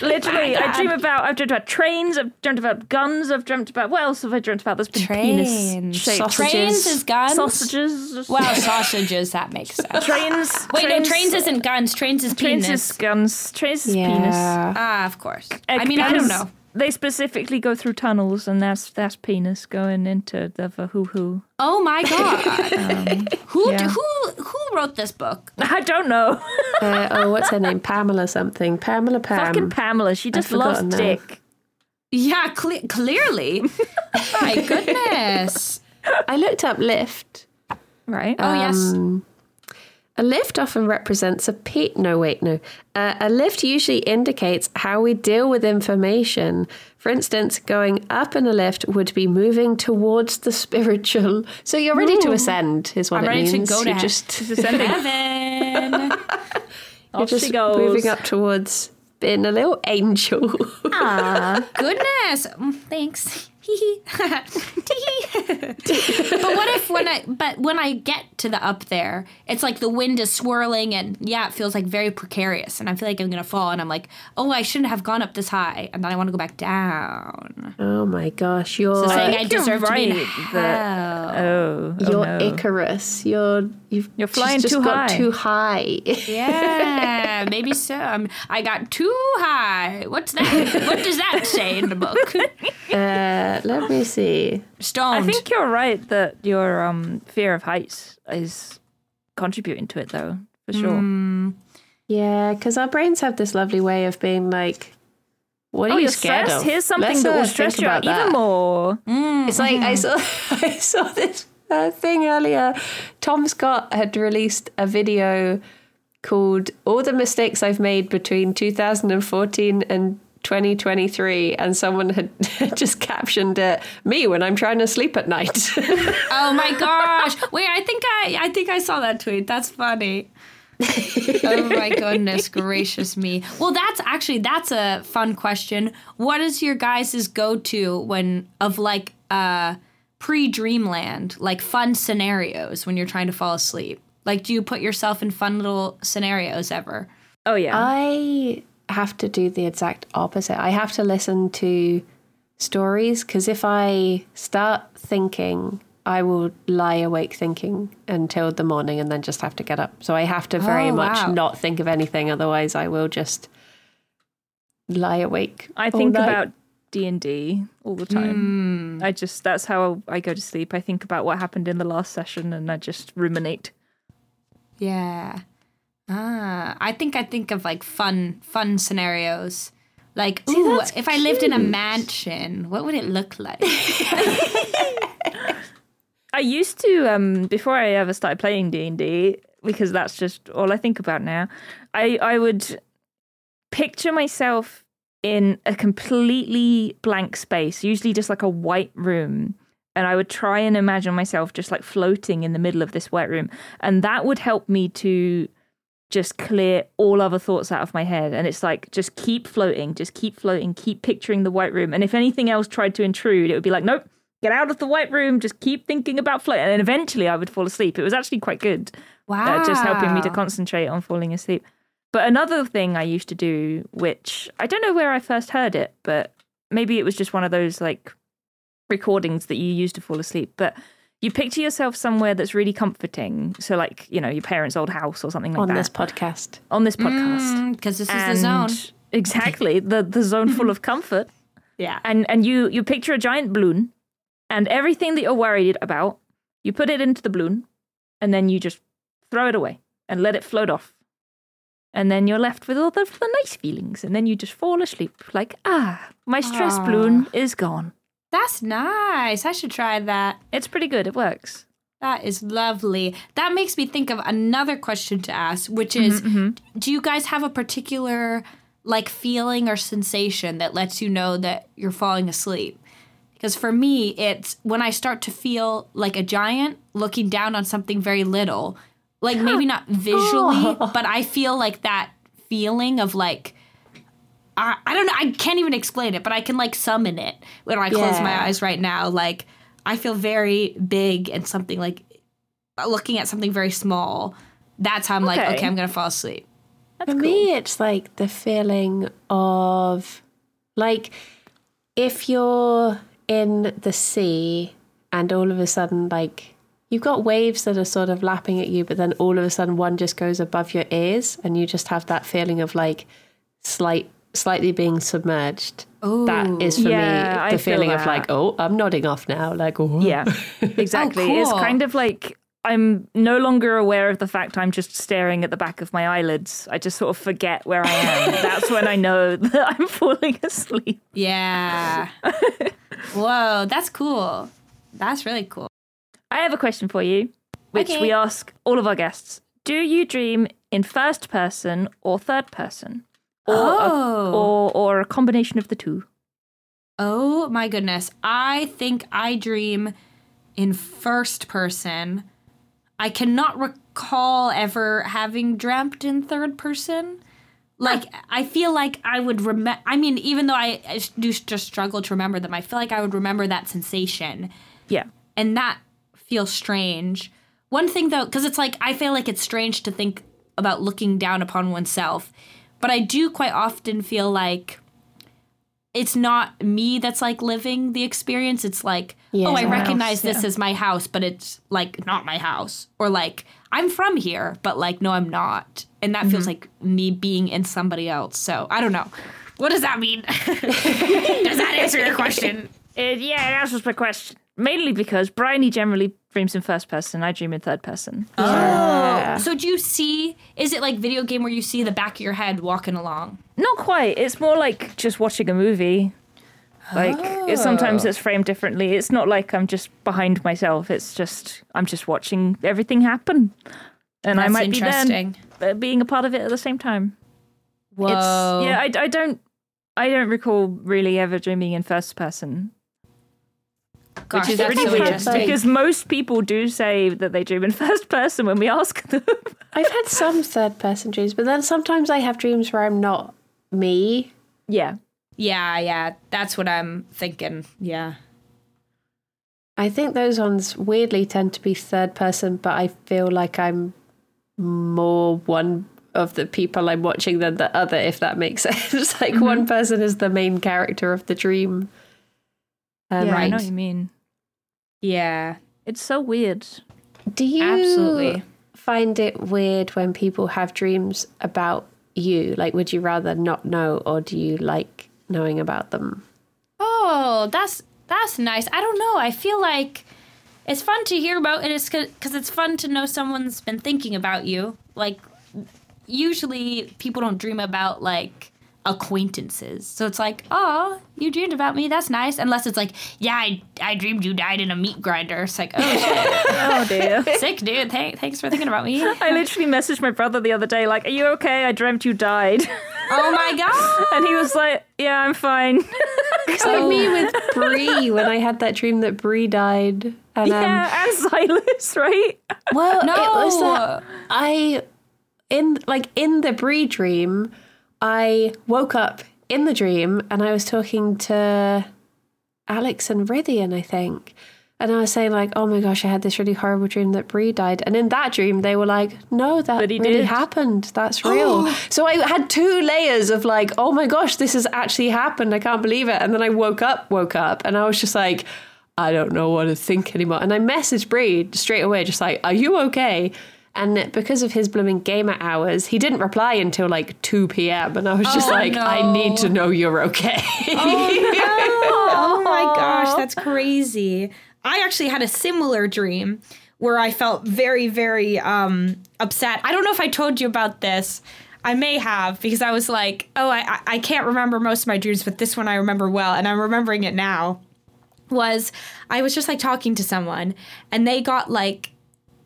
Literally, I dream about, I've dreamt about trains, I've dreamt about guns, I've dreamt about, what else have I dreamt about? There's been penis shaped. Trains is guns? Sausages. Well, sausages, that makes sense. Trains. Wait, trains, no, trains isn't guns, trains is trains penis. Trains is guns, trains is yeah. penis. Ah, of course. Uh, I mean, guns, I don't know. They specifically go through tunnels, and that's that's penis going into the hoo-hoo. Oh my God! um, who yeah. do, who who wrote this book? I don't know. uh, oh, what's her name? Pamela something. Pamela Pam. Fucking Pamela. She just loves dick. Yeah, cle- clearly. My goodness. I looked up Lyft. Right. Um, oh yes. A Lyft often represents a pe. No wait, no. Uh, a lift usually indicates how we deal with information. For instance, going up in a lift would be moving towards the spiritual. So you're ready Ooh. to ascend, is what I'm it means. I'm ready to go to you're just heaven. You're Off just she goes. moving up towards being a little angel. Ah, goodness. Thanks. hee hee. But what if when I but when I get to the up there, it's like the wind is swirling and yeah, it feels like very precarious and I feel like I'm gonna fall and I'm like, oh, I shouldn't have gone up this high and then I want to go back down. Oh my gosh, you're so saying I, I deserve you're right to be in hell. The, oh, oh, you're no. Icarus. You're you've you're flying just too got high. Too high. Yeah, maybe so. Um, I got too high. What's that? What does that say in the book? Uh, let me see. Stoned. I think you're right that your um, fear of heights is contributing to it, though, for sure. Mm. Yeah, because our brains have this lovely way of being like, what are oh, you scared stressed? Of? Here's something Let's that will stress you out even more. Mm. It's like mm. I saw, I saw this uh, thing earlier. Tom Scott had released a video called "All the Mistakes I've Made Between two thousand fourteen and." twenty twenty-three, and someone had just captioned it, "Me when I'm trying to sleep at night." Oh my gosh. Wait, I think I I think I saw that tweet. That's funny. Oh my goodness gracious me. Well, that's actually that's a fun question. What is your guys' go-to when of like uh pre-dreamland, like fun scenarios when you're trying to fall asleep? Like, do you put yourself in fun little scenarios ever? Oh yeah. I have to do the exact opposite. I have to listen to stories, because if I start thinking, I will lie awake thinking until the morning and then just have to get up. So I have to very oh, much wow. not think of anything, otherwise I will just lie awake. I think night. about D and D all the time. Mm. I just, that's how I go to sleep. I think about what happened in the last session and I just ruminate. Yeah. Ah, I think I think of like fun, fun scenarios. Like, see, ooh, if cute. I lived in a mansion, what would it look like? I used to, um, before I ever started playing D and D, because that's just all I think about now, I, I would picture myself in a completely blank space, usually just like a white room. And I would try and imagine myself just like floating in the middle of this white room. And that would help me to just clear all other thoughts out of my head. And it's like, just keep floating, just keep floating, keep picturing the white room. And if anything else tried to intrude, it would be like, nope, get out of the white room, just keep thinking about floating. And eventually I would fall asleep. It was actually quite good. Wow. Uh, just helping me to concentrate on falling asleep. But another thing I used to do, which I don't know where I first heard it, but maybe it was just one of those like recordings that you use to fall asleep. But you picture yourself somewhere that's really comforting. So like, you know, your parents' old house or something like that. On this podcast. On this podcast. Because this is the zone. Exactly. The the zone full of comfort. Yeah. And and you, you picture a giant balloon and everything that you're worried about, you put it into the balloon and then you just throw it away and let it float off. And then you're left with all the, the nice feelings. And then you just fall asleep like, ah, my stress Aww. balloon is gone. That's nice. I should try that. It's pretty good. It works. That is lovely. That makes me think of another question to ask, which is, mm-hmm, mm-hmm. do you guys have a particular like feeling or sensation that lets you know that you're falling asleep? Because for me, it's when I start to feel like a giant looking down on something very little, like maybe not visually, oh. but I feel like that feeling of like, I don't know. I can't even explain it, but I can like summon it when I close yeah. my eyes right now. Like I feel very big and something like looking at something very small. That's how I'm okay. like, okay, I'm going to fall asleep. That's For cool. me, it's like the feeling of like if you're in the sea and all of a sudden like you've got waves that are sort of lapping at you, but then all of a sudden one just goes above your ears and you just have that feeling of like slight slightly being submerged. Ooh, that is for yeah, me the I feeling feel of like, oh, I'm nodding off now, like, oh. Yeah, exactly. Oh, cool. It's kind of like I'm no longer aware of the fact I'm just staring at the back of my eyelids. I just sort of forget where I am. That's when I know that I'm falling asleep. Yeah. Whoa, that's cool. That's really cool. I have a question for you, which okay. we ask all of our guests. Do you dream in first person or third person? Or, oh. a, or or a combination of the two. Oh, my goodness. I think I dream in first person. I cannot recall ever having dreamt in third person. Like, I feel like I would remember, I mean, even though I, I do just struggle to remember them, I feel like I would remember that sensation. Yeah. And that feels strange. One thing, though, because it's like, I feel like it's strange to think about looking down upon oneself, but I do quite often feel like it's not me that's, like, living the experience. It's like, yeah, oh, I recognize house, this yeah. as my house, but it's, like, not my house. Or, like, I'm from here, but, like, no, I'm not. And that mm-hmm. feels like me being in somebody else. So, I don't know. What does that mean? Does that answer your question? It, yeah, it answers my question. Mainly because Briony generally dreams in first person. I dream in third person. Oh. Yeah. So do you see, is it like video game where you see the back of your head walking along? Not quite. It's more like just watching a movie. Like, oh. it, sometimes it's framed differently. It's not like I'm just behind myself. It's just, I'm just watching everything happen. And That's I might be there, but being a part of it at the same time. Whoa. It's, yeah, I, I don't, I don't recall really ever dreaming in first person. Gosh, which is that's really so interesting. Because most people do say that they dream in first person when we ask them. I've had some third person dreams, but then sometimes I have dreams where I'm not me. Yeah. Yeah, yeah. That's what I'm thinking. Yeah. I think those ones weirdly tend to be third person, but I feel like I'm more one of the people I'm watching than the other, if that makes sense. Like mm-hmm. one person is the main character of the dream. Um, yeah, right. I know what you mean. Yeah. It's so weird. Do you Absolutely. find it weird when people have dreams about you? Like, would you rather not know, or do you like knowing about them? Oh, that's that's nice. I don't know. I feel like it's fun to hear about it. It's because it's fun to know someone's been thinking about you. Like, usually people don't dream about, like, acquaintances. So it's like, oh, you dreamed about me. That's nice. Unless it's like, yeah, I, I dreamed you died in a meat grinder. It's like, oh, shit. Oh, dear. Sick, dude. Th- thanks for thinking about me. I literally messaged my brother the other day, like, are you okay? I dreamt you died. Oh, my God. And he was like, yeah, I'm fine. It's like oh. me with Bree when I had that dream that Bree died. And, yeah, um, and Silas, right? Well, no. It was that I, in like, in the Bree dream, I woke up in the dream and I was talking to Alex and Rithian, I think. And I was saying, like, oh my gosh, I had this really horrible dream that Bree died. And in that dream, they were like, no, that really did. happened. That's real. Oh. So I had two layers of like, oh my gosh, this has actually happened. I can't believe it. And then I woke up, woke up, and I was just like, I don't know what to think anymore. And I messaged Bree straight away, just like, are you okay? And because of his blooming gamer hours, he didn't reply until like two p.m. And I was just oh, like, no. I need to know you're okay. Oh, no. Oh my gosh, that's crazy. I actually had a similar dream where I felt very, very um, upset. I don't know if I told you about this. I may have, because I was like, oh, I, I can't remember most of my dreams, but this one I remember well. And I'm remembering it now. Was I was just like talking to someone and they got like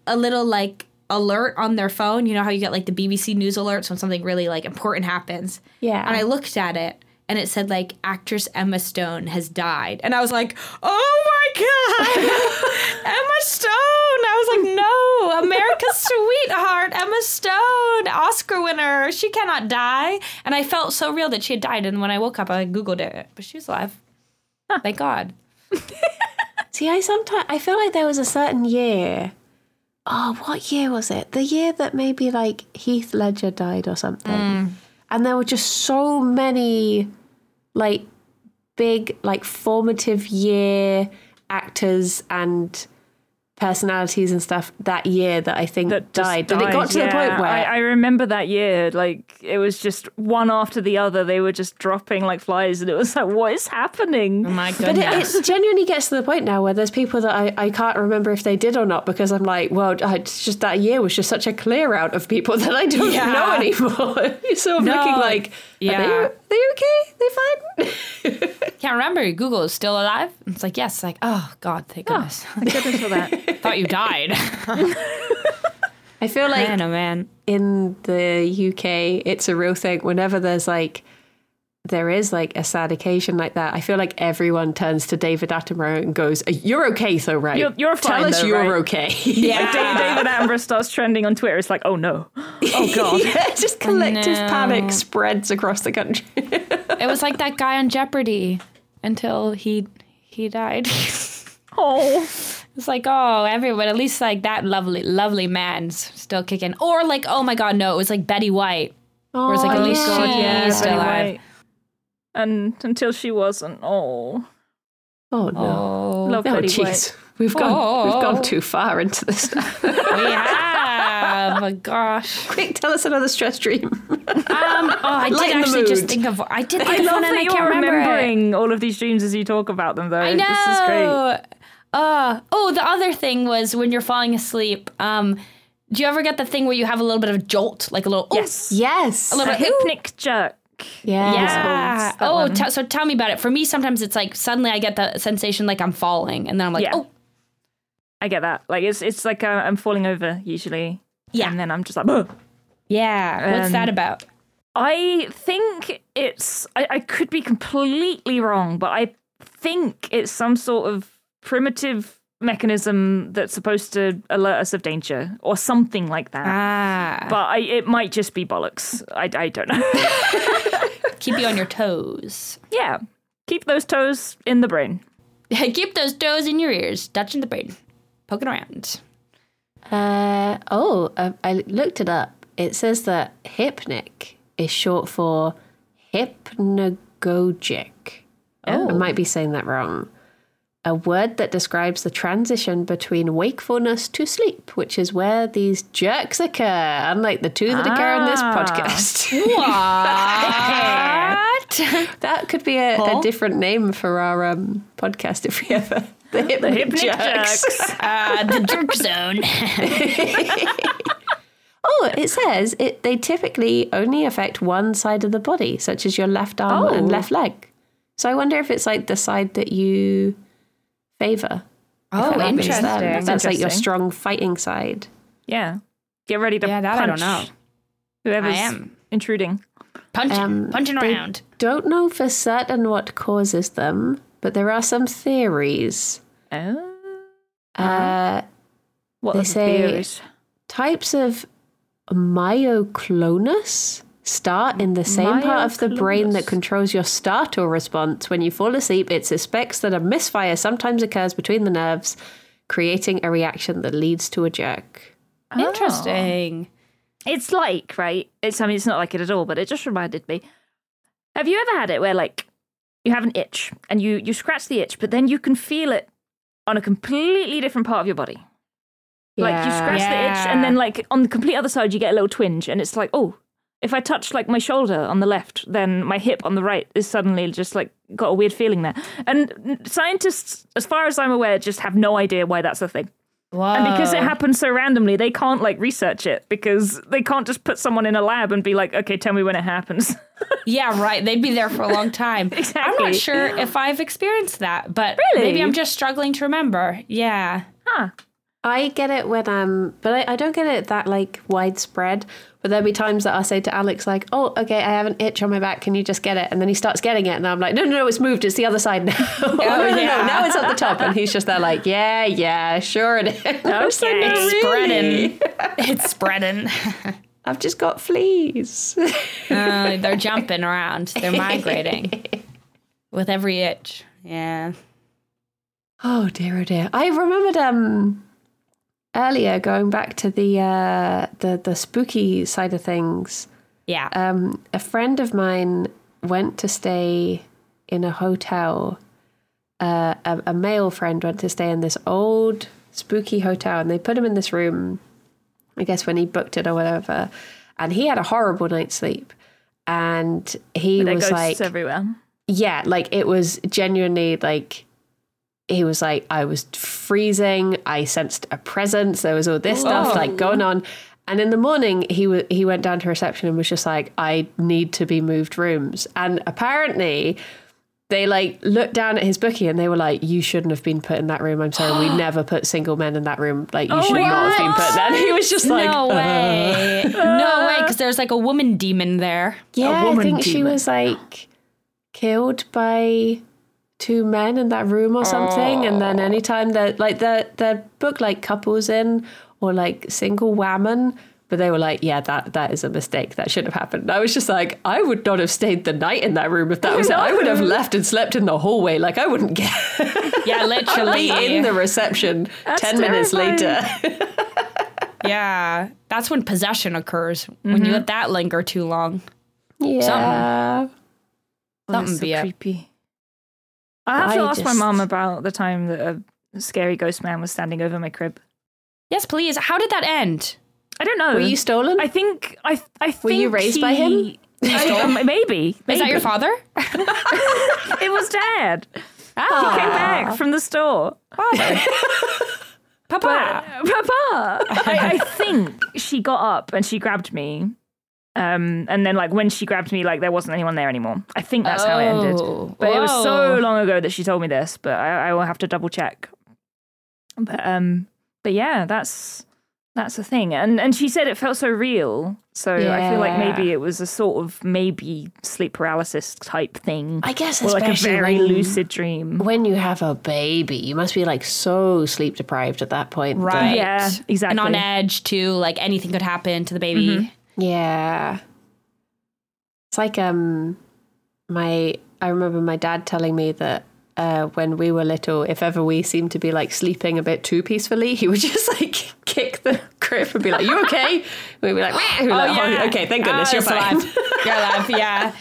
a little like alert on their phone. You know how you get like the B B C news alerts when something really like important happens? Yeah. And I looked at it and it said like actress Emma Stone has died. And I was like, oh my God, Emma Stone. I was like, no, America's sweetheart, Emma Stone, Oscar winner. She cannot die. And I felt so real that she had died. And when I woke up, I Googled it, but she was alive. Huh. Thank God. See, I sometimes, I feel like there was a certain year. Oh, what year was it? The year that maybe like Heath Ledger died or something. Mm. And there were just so many like big, like formative year actors and personalities and stuff that year that I think that died. died. That it got to yeah. the point where I, I remember that year, like it was just one after the other. They were just dropping like flies, and it was like, what is happening? Oh my goodness! But it, it genuinely gets to the point now where there's people that I, I can't remember if they did or not, because I'm like, well, I, it's just that year was just such a clear out of people that I don't yeah. know anymore. So I'm no. looking like, yeah, are they, are they okay? They fine? Can't remember. Google is still alive. And it's like yes, it's like oh God, thank goodness, oh, thank goodness for that. Thought you died. I feel like man, oh man. in the U K, it's a real thing. Whenever there's like there is like a sad occasion like that, I feel like everyone turns to David Attenborough and goes, "You're okay, though, right? You're, you're fine. Tell us though, you're right? okay." Yeah. Like David Attenborough starts trending on Twitter. It's like, oh no, oh god, yeah, just collective oh, no. panic spreads across the country. It was like that guy on Jeopardy until he he died. Oh. It's like, oh, everyone, at least like that lovely, lovely man's still kicking. Or like, oh my God, no, it was like Betty White. Oh, or it's like, at least God, she's yeah, still alive. And until she wasn't, oh. Oh, no. Oh. Love oh, Betty geez. White. We've gone, oh. we've gone too far into this now. We have. Oh, gosh. Quick, tell us another stress dream. um, oh, I Lighten did actually mood. just think of, I did think I of love one and I can't remember it. Remembering all of these dreams as you talk about them, though. I know. This is great. Uh, oh, the other thing was when you're falling asleep, um, do you ever get the thing where you have a little bit of jolt? Like a little, oh, yes, yes, a little a bit hypnic jerk. Yeah. yeah. Oh, t- so tell me about it. For me, sometimes it's like suddenly I get the sensation like I'm falling and then I'm like, yeah. oh. I get that. Like it's it's like uh, I'm falling over usually. Yeah. And then I'm just like, oh. Yeah. Um, What's that about? I think it's, I, I could be completely wrong, but I think it's some sort of primitive mechanism that's supposed to alert us of danger or something like that. Ah. But I, it might just be bollocks. I, I don't know. Keep you on your toes. Yeah. Keep those toes in the brain. Keep those toes in your ears, touching the brain, poking around. Uh, oh, I, I looked it up. It says that hypnic is short for hypnagogic. Oh. I might be saying that wrong. A word that describes the transition between wakefulness to sleep, which is where these jerks occur, unlike the two that ah. occur in this podcast. What? That could be a, huh? a different name for our um, podcast if we ever. The hypnic jerks. jerks. Uh, the jerk zone. Oh, it says it, they typically only affect one side of the body, such as your left arm oh. and left leg. So I wonder if it's like the side that you... favor. Oh, interesting. That's, That's interesting. Like your strong fighting side. Yeah. Get ready to yeah, that punch. I don't know. Whoever's I am. intruding. Punching. Um, punching around. Don't know for certain what causes them, but there are some theories. Oh. Uh, what are the theories? Types of myoclonus start in the same myoclonus. part of the brain that controls your startle response. When you fall asleep, it suspects that a misfire sometimes occurs between the nerves, creating a reaction that leads to a jerk. Oh. Interesting. It's like, right? It's, I mean, it's not like it at all, but it just reminded me. Have you ever had it where, like, you have an itch and you, you scratch the itch, but then you can feel it on a completely different part of your body? Yeah. Like, you scratch yeah. the itch and then, like, on the complete other side, you get a little twinge and it's like, oh, if I touch, like, my shoulder on the left, then my hip on the right is suddenly just, like, got a weird feeling there. And scientists, as far as I'm aware, just have no idea why that's a thing. Whoa. And because it happens so randomly, they can't, like, research it because they can't just put someone in a lab and be like, okay, tell me when it happens. Yeah, right. They'd be there for a long time. Exactly. I'm not sure if I've experienced that, but really? Maybe I'm just struggling to remember. Yeah. Huh. I get it when um, but I, I don't get it that, like, widespread. But there'll be times that I'll say to Alex, like, oh, okay, I have an itch on my back. Can you just get it? And then he starts getting it. And I'm like, no, no, no, it's moved. It's the other side now. Oh, no, no, yeah. no, now it's at the top. And he's just there like, yeah, yeah, sure it is. Okay, like, it's really? spreading. It's spreading. I've just got fleas. Uh, they're jumping around. They're migrating with every itch. Yeah. Oh, dear, oh, dear. I remembered... um. Earlier, going back to the uh, the the spooky side of things, yeah. Um, a friend of mine went to stay in a hotel. Uh, a, a male friend went to stay in this old spooky hotel, and they put him in this room. I guess when he booked it or whatever, and he had a horrible night's sleep, and he was like, everywhere. Yeah, like it was genuinely like. He was like, I was freezing. I sensed a presence. There was all this stuff oh. like going on. And in the morning, he w- he went down to reception and was just like, I need to be moved rooms. And apparently they like looked down at his bookie and they were like, you shouldn't have been put in that room. I'm sorry. We never put single men in that room. Like you oh should not have been put in that. He was just like, no way. Uh. No way. Because there's like a woman demon there. Yeah. A woman I think demon. She was like... killed by two men in that room or something. Aww. And then anytime they're like they're they're booked like couples in or like single women, but they were like, yeah, that that is a mistake, that shouldn't have happened. And I was just like, I would not have stayed the night in that room if that was it. I would have left and slept in the hallway. Like, I wouldn't get yeah literally in the reception. That's ten terrifying. Minutes later. Yeah, that's when possession occurs, when mm-hmm. you let that linger too long. Yeah, something, something be so creepy. I have I to ask just... my mom about the time that a scary ghost man was standing over my crib. Yes, please. How did that end? I don't know. Were you stolen? I think I. I think were you raised he... by him? I, maybe, maybe. Is that your father? It was Dad. Oh. He came back from the store. Father. Papa, but, Papa. I, I think she got up and she grabbed me. Um, and then, like, when she grabbed me, like, there wasn't anyone there anymore. I think that's oh, how it ended. But whoa. It was so long ago that she told me this, but I, I will have to double check. But um, but yeah, that's that's the thing. And and she said it felt so real. So yeah. I feel like maybe it was a sort of maybe sleep paralysis type thing. I guess, or especially like a very when, lucid dream. When you have a baby, you must be like so sleep deprived at that point, right? right? Yeah, exactly. And on edge too. Like, anything could happen to the baby. Mm-hmm. Yeah, it's like um, my I remember my dad telling me that uh, when we were little, if ever we seemed to be like sleeping a bit too peacefully, he would just like kick the crib and be like, "You okay?" We'd be like, oh, like yeah. oh, "Okay, thank goodness oh, you're fine, alive. You're alive." Yeah,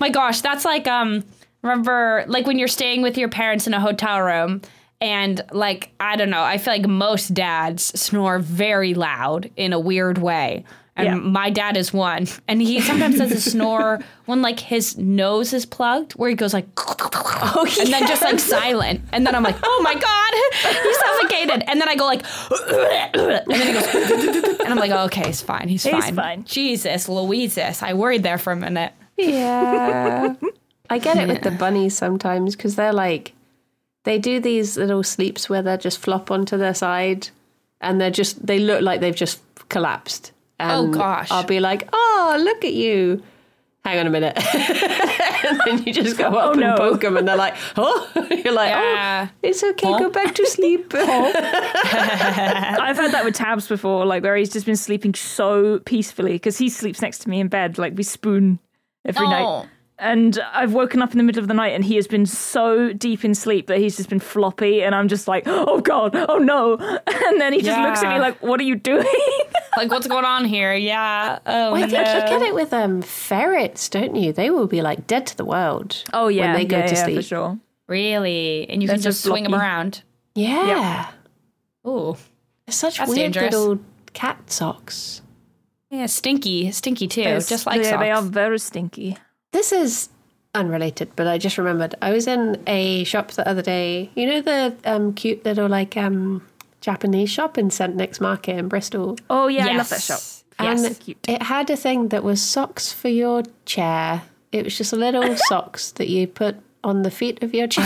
my gosh, that's like um, remember like when you're staying with your parents in a hotel room. And, like, I don't know, I feel like most dads snore very loud in a weird way. And yeah. my dad is one. And he sometimes does a snore when, like, his nose is plugged, where he goes, like, oh, and yes. then just, like, silent. And then I'm like, oh, my God, he's suffocated. And then I go, like, and then he goes, and I'm like, oh, okay, he's fine. He's, he's fine. fine. Jesus, Louises. I worried there for a minute. Yeah. I get it yeah. with the bunnies sometimes, because they're, like, they do these little sleeps where they just flop onto their side and they're just, they look like they've just collapsed. And oh, gosh. I'll be like, oh, look at you. Hang on a minute. And then you just go up oh, and no. poke them and they're like, oh, you're like, yeah. oh, it's okay, huh? Go back to sleep. Oh. I've had that with Tabs before, like where he's just been sleeping so peacefully because he sleeps next to me in bed, like we spoon every oh. night. And I've woken up in the middle of the night and he has been so deep in sleep that he's just been floppy. And I'm just like, oh, God, oh, no. And then he just yeah. looks at me like, what are you doing? Like, what's going on here? Yeah. Oh, well, I no. think you get it with um, ferrets, don't you? They will be like dead to the world. Oh, yeah. When they go yeah, to yeah, sleep. For sure. Really? And you They're can just swing floppy. Them around. Yeah. yeah. Oh, such That's weird dangerous. Little cat socks. Yeah, stinky. Stinky, too. They're just like yeah, socks. They are very stinky. This is unrelated, but I just remembered. I was in a shop the other day. You know the um, cute little like um, Japanese shop in Saint Nick's market in Bristol? Oh, yeah. Yes. I love that shop. And yes. Cute. It had a thing that was socks for your chair. It was just little socks that you put on the feet of your chair.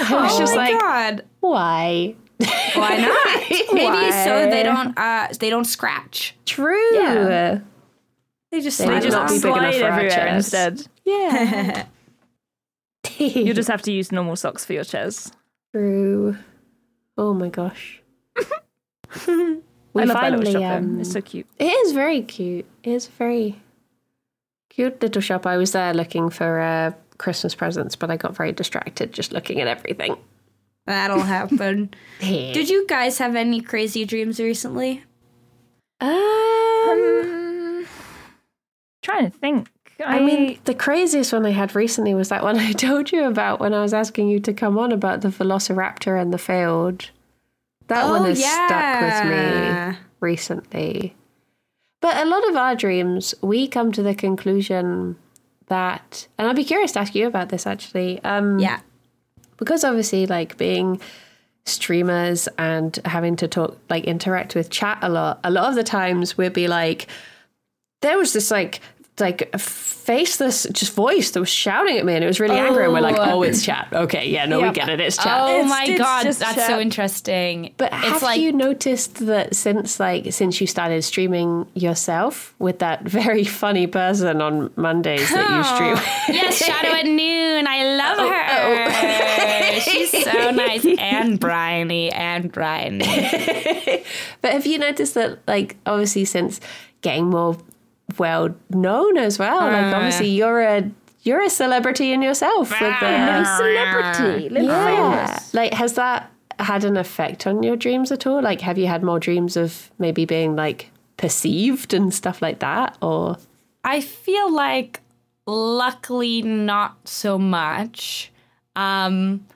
I was oh just my like, God. Why? Why not? Maybe Why? So they don't uh, they don't scratch. True. Yeah. They just, they slide, just not be slide big enough for everywhere our instead. Yeah. You'll just have to use normal socks for your chairs. True. Oh my gosh. we I love finally, that little shop um, It's so cute. It is very cute. It is a very cute little shop. I was there looking for uh, Christmas presents, but I got very distracted just looking at everything. That'll happen. Yeah. Did you guys have any crazy dreams recently? Um... um Trying to think. I... I mean, the craziest one I had recently was that one I told you about when I was asking you to come on about the velociraptor and the field. That oh, one has yeah. stuck with me recently. But a lot of our dreams, we come to the conclusion that, and I'd be curious to ask you about this actually. Um, yeah. Because obviously, like being streamers and having to talk, like interact with chat a lot, a lot of the times we'd be like, there was this like like a faceless just voice that was shouting at me, and it was really oh. angry, and we're like, oh, it's chat. Okay, yeah, no, yep. we get it, it's chat. Oh, it's, my it's God, that's chat. So interesting. But it's have like, you noticed that since like since you started streaming yourself with that very funny person on Mondays oh. that you stream? Yes, Shadow at Noon, I love oh, her. Oh. She's so nice, and Briony, and Briony. But have you noticed that, like, obviously since getting more well known as well, uh, like obviously you're a you're a celebrity in yourself with the uh, celebrity little yeah. famous. Like, has that had an effect on your dreams at all? Like, have you had more dreams of maybe being like perceived and stuff like that? Or I feel like luckily not so much. um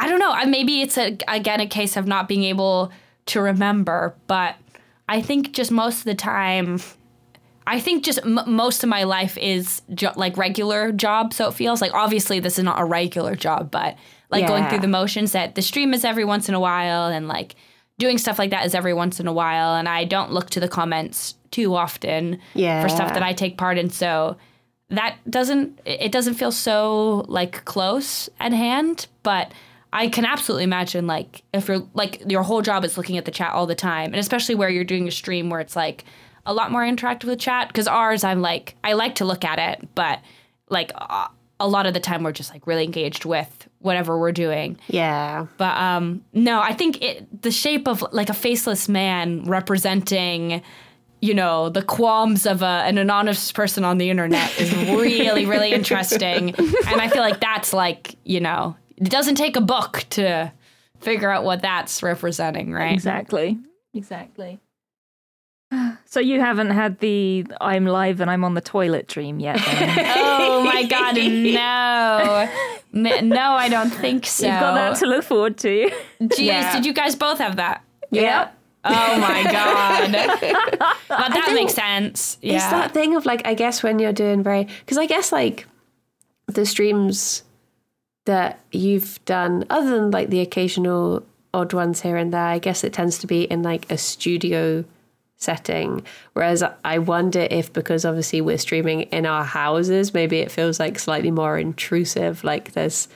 I don't know, maybe it's a, again a case of not being able to remember, but I think just most of the time I think just m- most of my life is jo- like regular job, so it feels like obviously this is not a regular job, but like yeah. going through the motions that the stream is every once in a while, and like doing stuff like that is every once in a while, and I don't look to the comments too often yeah. for stuff that I take part in, so that doesn't it doesn't feel so like close at hand, but I can absolutely imagine like if you're like your whole job is looking at the chat all the time, and especially where you're doing a stream where it's like a lot more interactive with chat, because ours I'm like I like to look at it, but like uh, a lot of the time we're just like really engaged with whatever we're doing. Yeah. But um no, I think it the shape of like a faceless man representing, you know, the qualms of a, an anonymous person on the internet is really really interesting, and I feel like that's like, you know, it doesn't take a book to figure out what that's representing, right? Exactly. Exactly. So you haven't had the I'm live and I'm on the toilet dream yet? Oh my God, no. No, I don't think so. You've got that to look forward to. Jeez, yeah. Did you guys both have that? Yep. yep. Oh my God. But that makes sense. Yeah. It's that thing of like, I guess when you're doing very, because I guess like the streams that you've done, other than like the occasional odd ones here and there, I guess it tends to be in like a studio setting, whereas I wonder if, because obviously we're streaming in our houses, maybe it feels like slightly more intrusive, like there's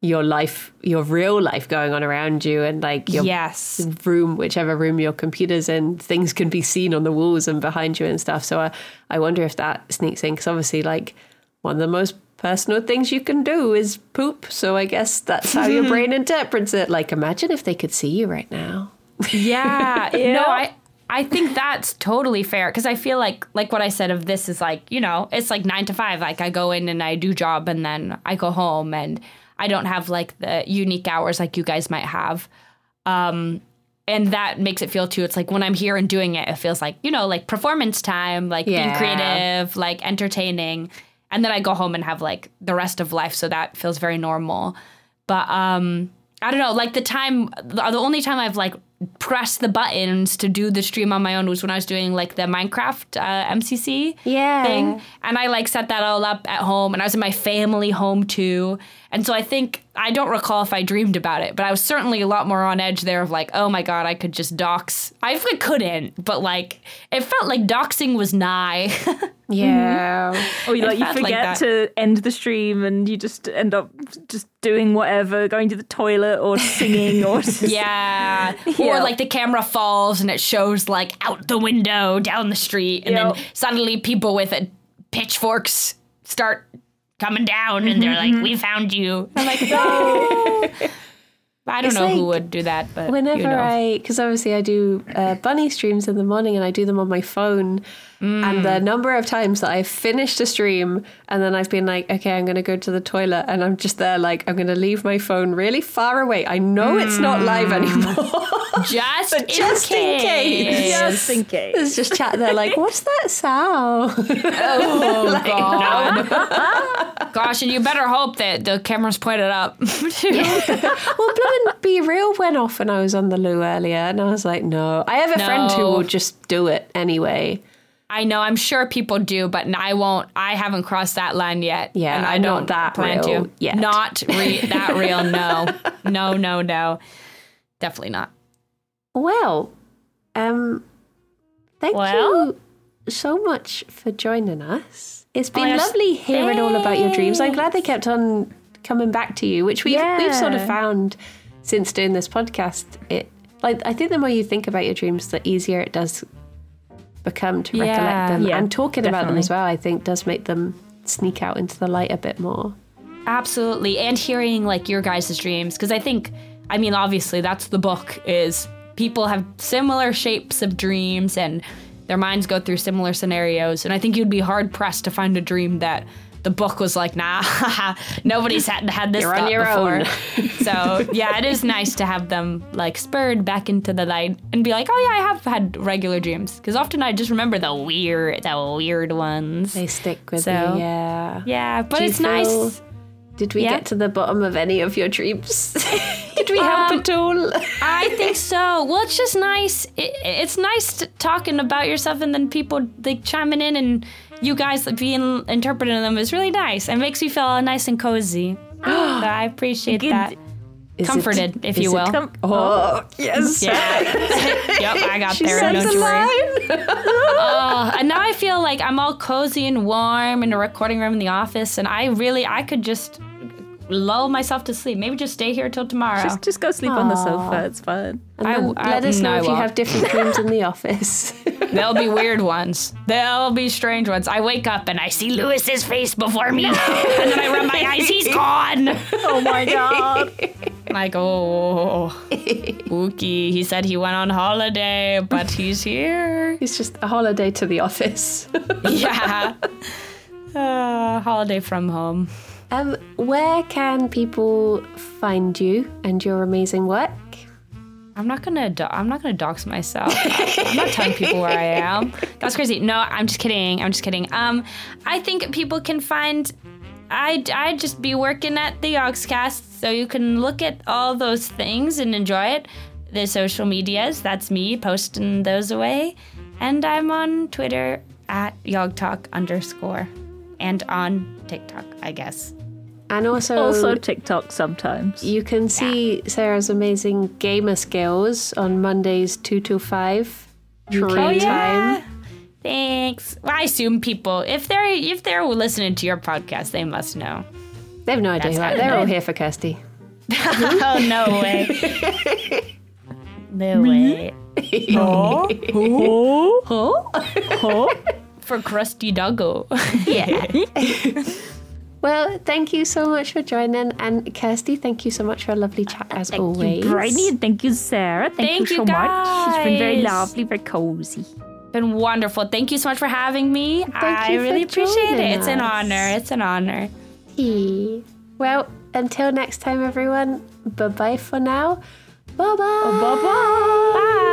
your life, your real life going on around you, and like your yes. room, whichever room your computer's in, things can be seen on the walls and behind you and stuff, so I, I wonder if that sneaks in, because obviously like one of the most personal things you can do is poop, so I guess that's how your brain interprets it. Like, imagine if they could see you right now. Yeah, yeah. No, I I think that's totally fair, because I feel like, like what I said of this is like, you know, it's like nine to five. Like I go in and I do job and then I go home, and I don't have like the unique hours like you guys might have. Um, and that makes it feel too, it's like when I'm here and doing it, it feels like, you know, like performance time, like yeah. being creative, like entertaining. And then I go home and have like the rest of life. So that feels very normal. But um, I don't know, like the time, the only time I've like press the buttons to do the stream on my own was when I was doing like the Minecraft uh, M C C yeah. thing, and I like set that all up at home, and I was in my family home too, and so I think I don't recall if I dreamed about it, but I was certainly a lot more on edge there of like, oh my God, I could just dox. I couldn't, but like it felt like doxing was nigh. Yeah. Mm-hmm. Or you, like, you forget like to end the stream and you just end up just doing whatever, going to the toilet or singing or just, yeah. yeah. Or like the camera falls and it shows like out the window down the street, and yep. then suddenly people with uh, pitchforks start coming down, mm-hmm. and they're like, "We found you." I'm like, "No." I don't it's know like, who would do that, but whenever you know. I, because obviously I do uh, bunny streams in the morning, and I do them on my phone. Mm. And the number of times that I've finished a stream and then I've been like, okay, I'm going to go to the toilet, and I'm just there like, I'm going to leave my phone really far away. I know mm. it's not live anymore. Just, but in, just case. in case. Just in case. There's just chat there like, what's that sound? Oh, like, God. No. Gosh, and you better hope that the camera's pointed up. Yeah. Well, and Be Real went off when I was on the loo earlier, and I was like, no. I have a no. friend who will just do it anyway. I know, I'm sure people do, but I won't. I haven't crossed that line yet. Yeah, and I don't not that plan real to. Yet. Not re- that real, no. No, no, no. Definitely not. Well, um, thank well, you so much for joining us. It's been oh, lovely hearing all about your dreams. I'm glad they kept on coming back to you, which we've, yeah. we've sort of found since doing this podcast. It like I think the more you think about your dreams, the easier it does become to yeah, recollect them. Yeah, and talking definitely. about them as well, I think, does make them sneak out into the light a bit more. Absolutely. And hearing like your guys' dreams, because I think, I mean, obviously that's the book, is people have similar shapes of dreams and their minds go through similar scenarios. And I think you'd be hard pressed to find a dream that the book was like, nah, nobody's had, had this You're on your before. Own. So yeah, it is nice to have them like spurred back into the light and be like, oh yeah, I have had regular dreams. Because often I just remember the weird, the weird ones. They stick with so, me, yeah. Yeah, but it's feel, nice. Did we yeah? get to the bottom of any of your dreams? Did we help um, at all? I think so. Well, it's just nice. It, it's nice to, talking about yourself, and then people like chiming in and you guys being interpreting them is really nice. It makes me feel all nice and cozy. So I appreciate Good. that. Is Comforted, it, if you will. Com- oh, oh, yes. Yeah. Yep, I got she there. Don't you worry. Oh, and now I feel like I'm all cozy and warm in a recording room in the office, and I really, I could just lull myself to sleep. Maybe just stay here till tomorrow. Just, just go sleep Aww. on the sofa. It's fun. And I, I, let us know no, if you have different dreams in the office. There'll be weird ones. There'll be strange ones. I wake up and I see Lewis's face before me, and then I rub my eyes. He's gone. Oh my god. Like, oh, Wookie, he said he went on holiday, but he's here. It's just a holiday to the office. Yeah. Uh, holiday from home. Um, where can people find you and your amazing work? I'm not gonna. Do- I'm not gonna dox myself. I'm not telling people where I am. That's crazy. No, I'm just kidding. I'm just kidding. Um, I think people can find. I I just be working at the Yogscast, so you can look at all those things and enjoy it. The social medias, that's me posting those away, and I'm on Twitter at YogTalk underscore, and on TikTok, I guess. And also, also TikTok sometimes. You can see yeah. Sarah's amazing gamer skills on Mondays two to five. True oh, yeah. time. Thanks. Well, I assume people, if they're if they're listening to your podcast, they must know. They have no idea who I am. They're all here for Kirsty. Oh, no way. No way. Oh, oh, oh, oh. For Krusty Doggo. Yeah. Well, thank you so much for joining. And Kirsty, thank you so much for a lovely chat as thank always. Thank you, Briony, and thank you, Sarah. Thank, thank you so guys. much. It's been very lovely, very cozy. Been wonderful. Thank you so much for having me. Thank I you really appreciate it. Us. It's an honor. It's an honor. Hey. Well, until next time, everyone. Bye bye for now. Bye bye. Bye bye. Bye.